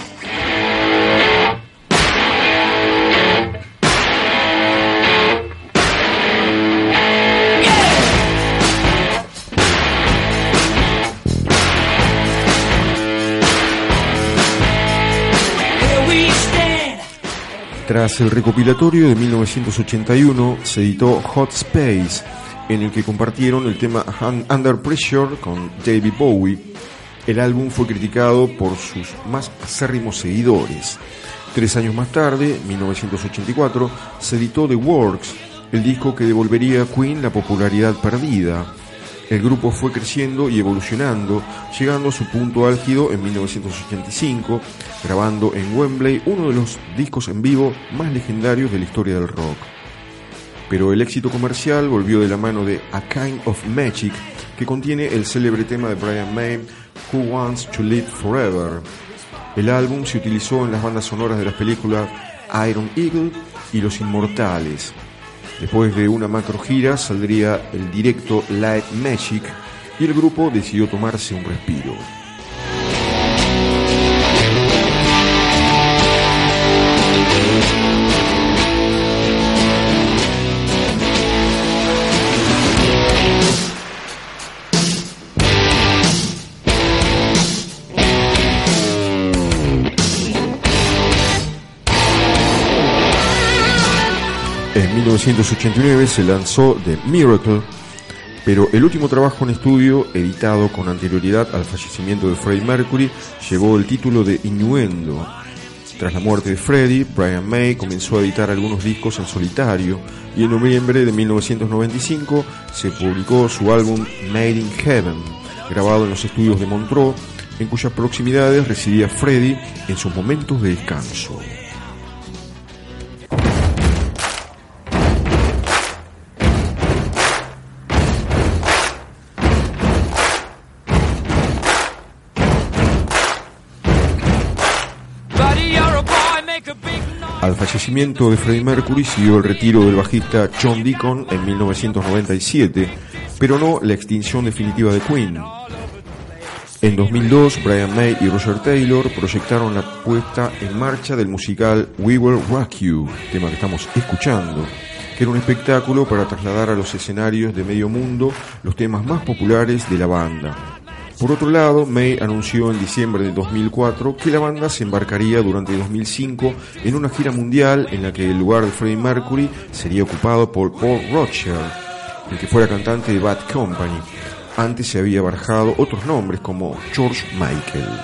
Tras el recopilatorio de 1981 se editó Hot Space, en el que compartieron el tema Under Pressure con David Bowie. El álbum fue criticado por sus más acérrimos seguidores. 3 años más tarde, 1984, se editó The Works, el disco que devolvería a Queen la popularidad perdida. El grupo fue creciendo y evolucionando, llegando a su punto álgido en 1985, grabando en Wembley uno de los discos en vivo más legendarios de la historia del rock. Pero el éxito comercial volvió de la mano de A Kind of Magic, que contiene el célebre tema de Brian May, Who Wants to Live Forever. El álbum se utilizó en las bandas sonoras de las películas Iron Eagle y Los Inmortales. Después de una macro gira saldría el directo Live Magic y el grupo decidió tomarse un respiro. En 1989 se lanzó The Miracle, pero el último trabajo en estudio, editado con anterioridad al fallecimiento de Freddie Mercury, llevó el título de Innuendo. Tras la muerte de Freddie, Brian May comenzó a editar algunos discos en solitario y en noviembre de 1995 se publicó su álbum Made in Heaven, grabado en los estudios de Montreux, en cuyas proximidades residía Freddie en sus momentos de descanso. Al fallecimiento de Freddie Mercury siguió el retiro del bajista John Deacon en 1997, pero no la extinción definitiva de Queen. En 2002, Brian May y Roger Taylor proyectaron la puesta en marcha del musical We Will Rock You, tema que estamos escuchando, que era un espectáculo para trasladar a los escenarios de medio mundo los temas más populares de la banda. Por otro lado, May anunció en diciembre de 2004 que la banda se embarcaría durante 2005 en una gira mundial en la que el lugar de Freddie Mercury sería ocupado por Paul Rodgers, el que fuera cantante de Bad Company. Antes se había barajado otros nombres como George Michael.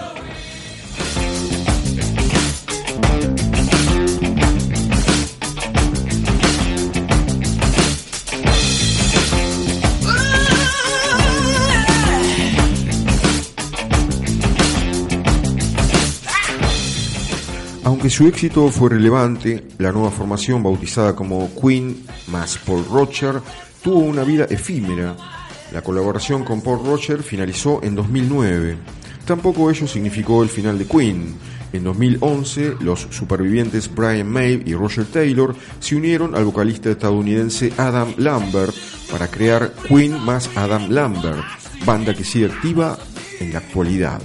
Aunque su éxito fue relevante, la nueva formación bautizada como Queen más Paul Rodgers tuvo una vida efímera. La colaboración con Paul Rodgers finalizó en 2009. Tampoco ello significó el final de Queen. En 2011, los supervivientes Brian May y Roger Taylor se unieron al vocalista estadounidense Adam Lambert para crear Queen más Adam Lambert, banda que sigue activa en la actualidad.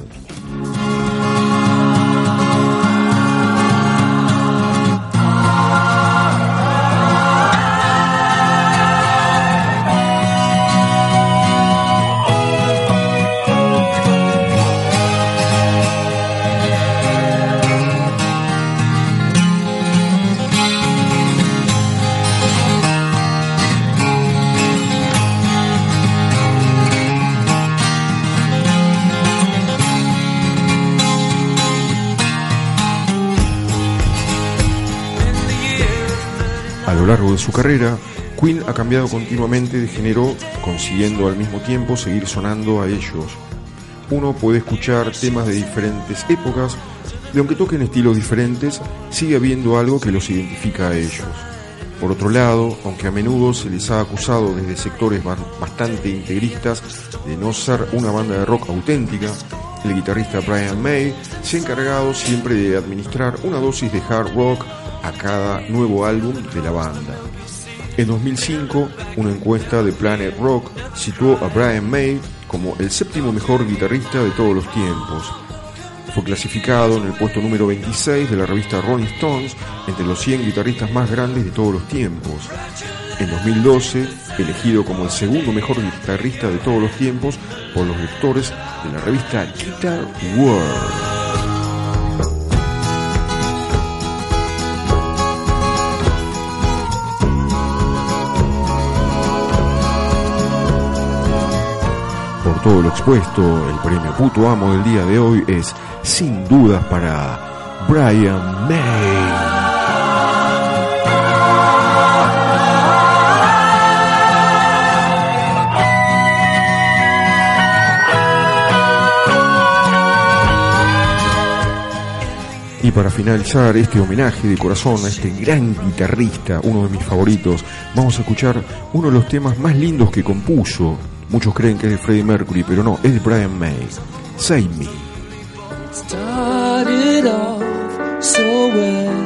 largo de su carrera, Queen ha cambiado continuamente de género, consiguiendo al mismo tiempo seguir sonando a ellos. Uno puede escuchar temas de diferentes épocas, y aunque toquen estilos diferentes, sigue habiendo algo que los identifica a ellos. Por otro lado, aunque a menudo se les ha acusado desde sectores bastante integristas de no ser una banda de rock auténtica, el guitarrista Brian May se ha encargado siempre de administrar una dosis de hard rock a cada nuevo álbum de la banda. En 2005, una encuesta de Planet Rock situó a Brian May como el séptimo mejor guitarrista de todos los tiempos. Fue clasificado en el puesto número 26 de la revista Rolling Stones entre los 100 guitarristas más grandes de todos los tiempos. En 2012, elegido como el segundo mejor guitarrista de todos los tiempos por los lectores de la revista Guitar World. Todo lo expuesto, el premio Puto Amo del día de hoy es sin dudas para Brian May. Y para finalizar este homenaje de corazón a este gran guitarrista, uno de mis favoritos, vamos a escuchar uno de los temas más lindos que compuso. Muchos creen que es de Freddie Mercury, pero no, es de Brian May. Save Me. It started off so well.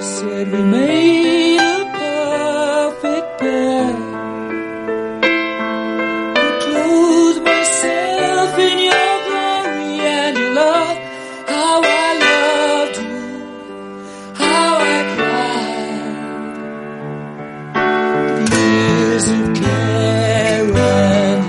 Said we made a perfect pair. I clothed myself in your glory and your love. How I loved you, how I cried. The years of I have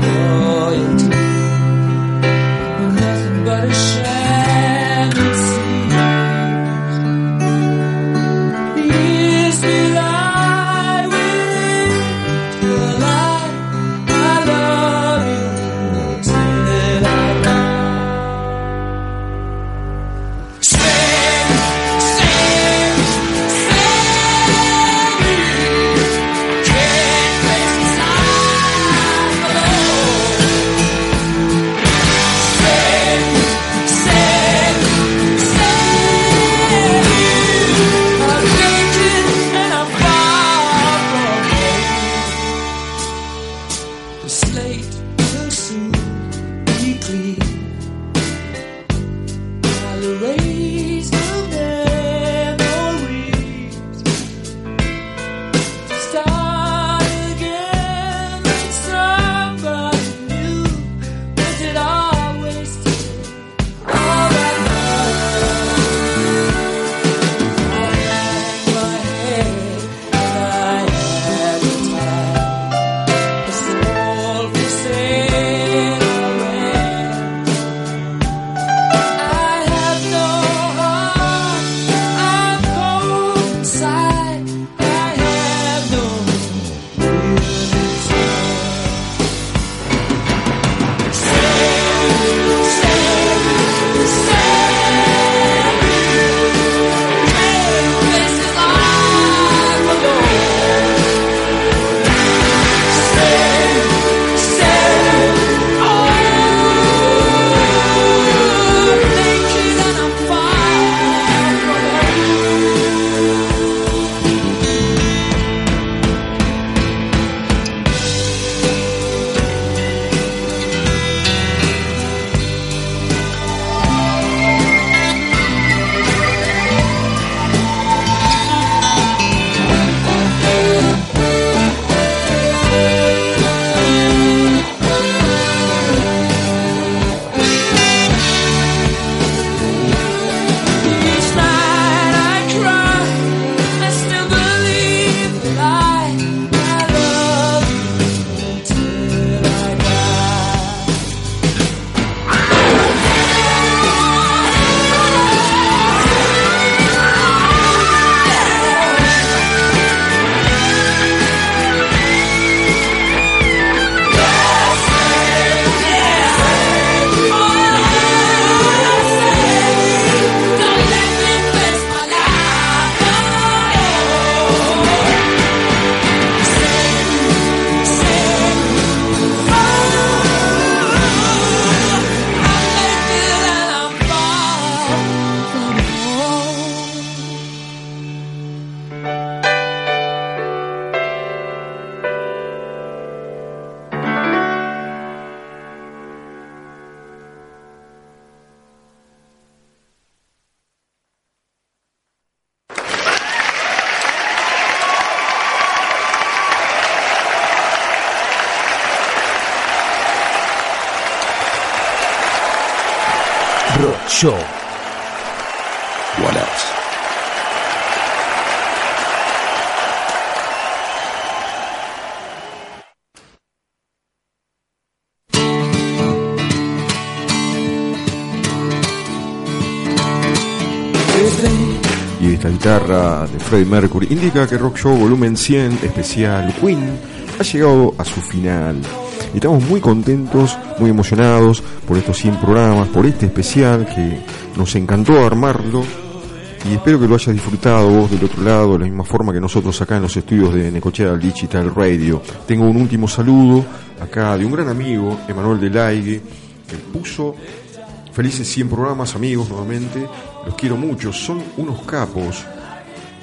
no Show. What else? Y esta guitarra de Freddie Mercury indica que Rock Show Volumen 100 especial Queen ha llegado a su final. Estamos muy contentos, muy emocionados por estos 100 programas, por este especial que nos encantó armarlo, y espero que lo hayas disfrutado vos del otro lado de la misma forma que nosotros acá en los estudios de Necochea Digital Radio. Tengo un último saludo acá de un gran amigo, Emanuel Delaygue, que puso: felices 100 programas, amigos, nuevamente, los quiero mucho, son unos capos.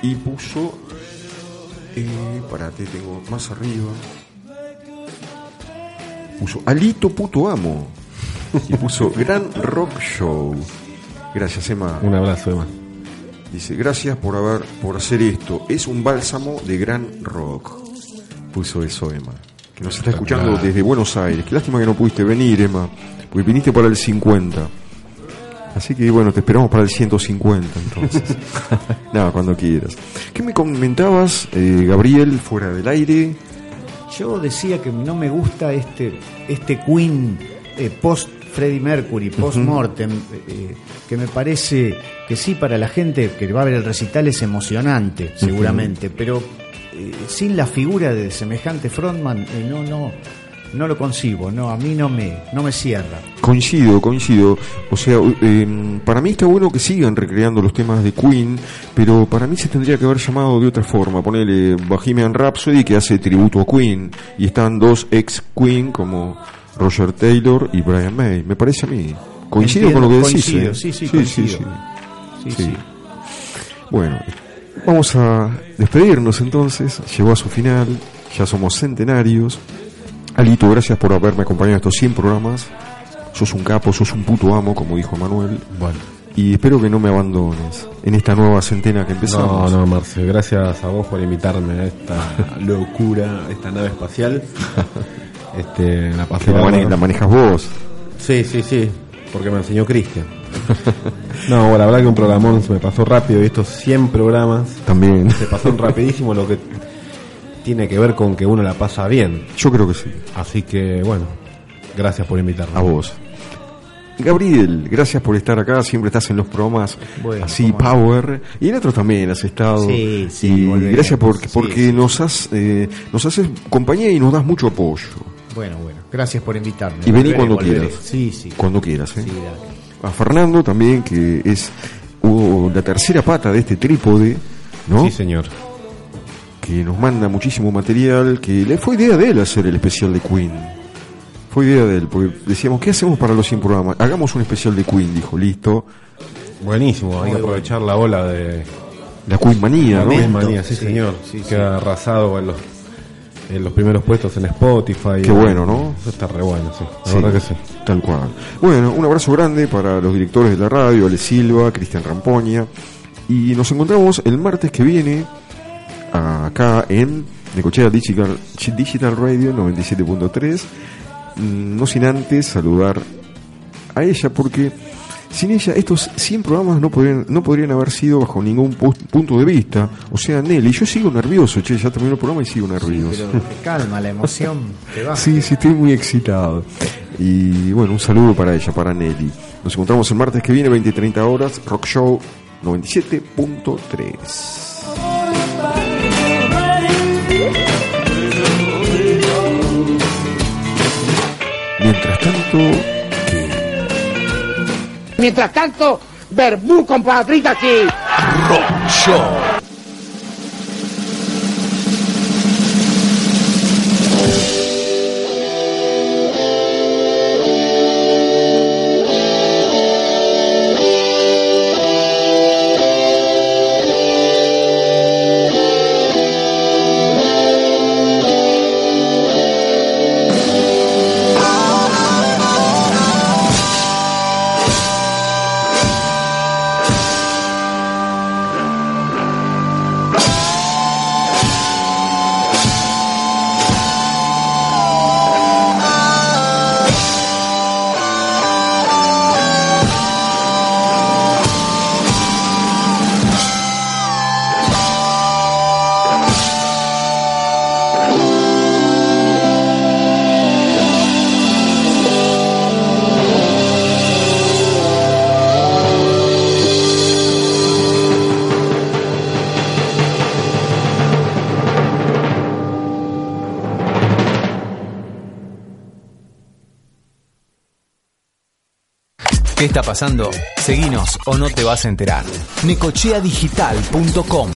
Y puso, parate, tengo más arriba, puso Alito puto amo y puso gran Rock Show. Gracias, Emma. Un abrazo, Emma. Dice: gracias por hacer esto, es un bálsamo de gran rock. Puso eso, Emma, que nos está escuchando desde Buenos Aires. Qué lástima que no pudiste venir, Emma, porque viniste para el 50. Así que bueno, te esperamos para el 150 entonces. Nada, cuando quieras. ¿Qué me comentabas, Gabriel, fuera del aire? Yo decía que no me gusta este Queen post Freddie Mercury, post mortem, que me parece que sí, para la gente que va a ver el recital es emocionante, seguramente, pero sin la figura de semejante frontman, no lo concibo, a mí no me cierra. Coincido, o sea, para mí está bueno que sigan recreando los temas de Queen, pero para mí se tendría que haber llamado de otra forma. Ponele Bohemian Rhapsody, que hace tributo a Queen, y están dos ex Queen como Roger Taylor y Brian May, me parece a mí. Coincido. Entiendo, con lo que decís. Sí. Bueno, vamos a despedirnos entonces, llegó a su final, ya somos centenarios. Alito, gracias por haberme acompañado estos 100 programas. Sos un capo, sos un puto amo, como dijo Manuel. Bueno. Y espero que no me abandones en esta nueva centena que empezamos. No, Marcio, gracias a vos por invitarme a esta locura, esta nave espacial. La pasé. La manejas vos. Sí, porque me enseñó Cristian. No, la verdad que un programón, se me pasó rápido, y estos 100 programas también se pasaron rapidísimo, lo que tiene que ver con que uno la pasa bien. Yo creo que sí. Así que bueno, gracias por invitarme. A vos, Gabriel, gracias por estar acá. Siempre estás en los programas, bueno, así power, y en otros también has estado. Sí, y volveremos. Gracias porque nos haces compañía y nos das mucho apoyo. Bueno, gracias por invitarme. Y vení cuando quieras. Sí. Cuando quieras, Sí, a Fernando también, que es la tercera pata de este trípode, ¿no? Sí, señor. Que nos manda muchísimo material, que le fue idea de él hacer el especial de Queen. Fue idea de él, porque decíamos, ¿qué hacemos para los 100 programas? Hagamos un especial de Queen, dijo, listo. Buenísimo, hay que aprovechar la ola de la Queen manía, ¿no? Queen manía, sí, señor. Sí. Queda arrasado en los primeros puestos en Spotify. Qué bueno, ¿no? Eso está re bueno, sí. La verdad que sí. Tal cual. Bueno, un abrazo grande para los directores de la radio, Ale Silva, Cristian Rampoña. Y nos encontramos el martes que viene acá en Necochea Digital Radio 97.3, no sin antes saludar a ella, porque sin ella estos 100 programas no podrían haber sido bajo ningún punto de vista. O sea, Nelly, yo sigo nervioso, ya terminó el programa y sigo nervioso. Sí, pero calma, la emoción te va. Sí, estoy muy excitado. Y bueno, un saludo para ella, para Nelly. Nos encontramos el martes que viene, 20:30 horas, Rock Show 97.3. Mientras tanto, verbú, compadrita, aquí. Rock Show. ¿Qué está pasando? Seguinos o no te vas a enterar. Necocheadigital.com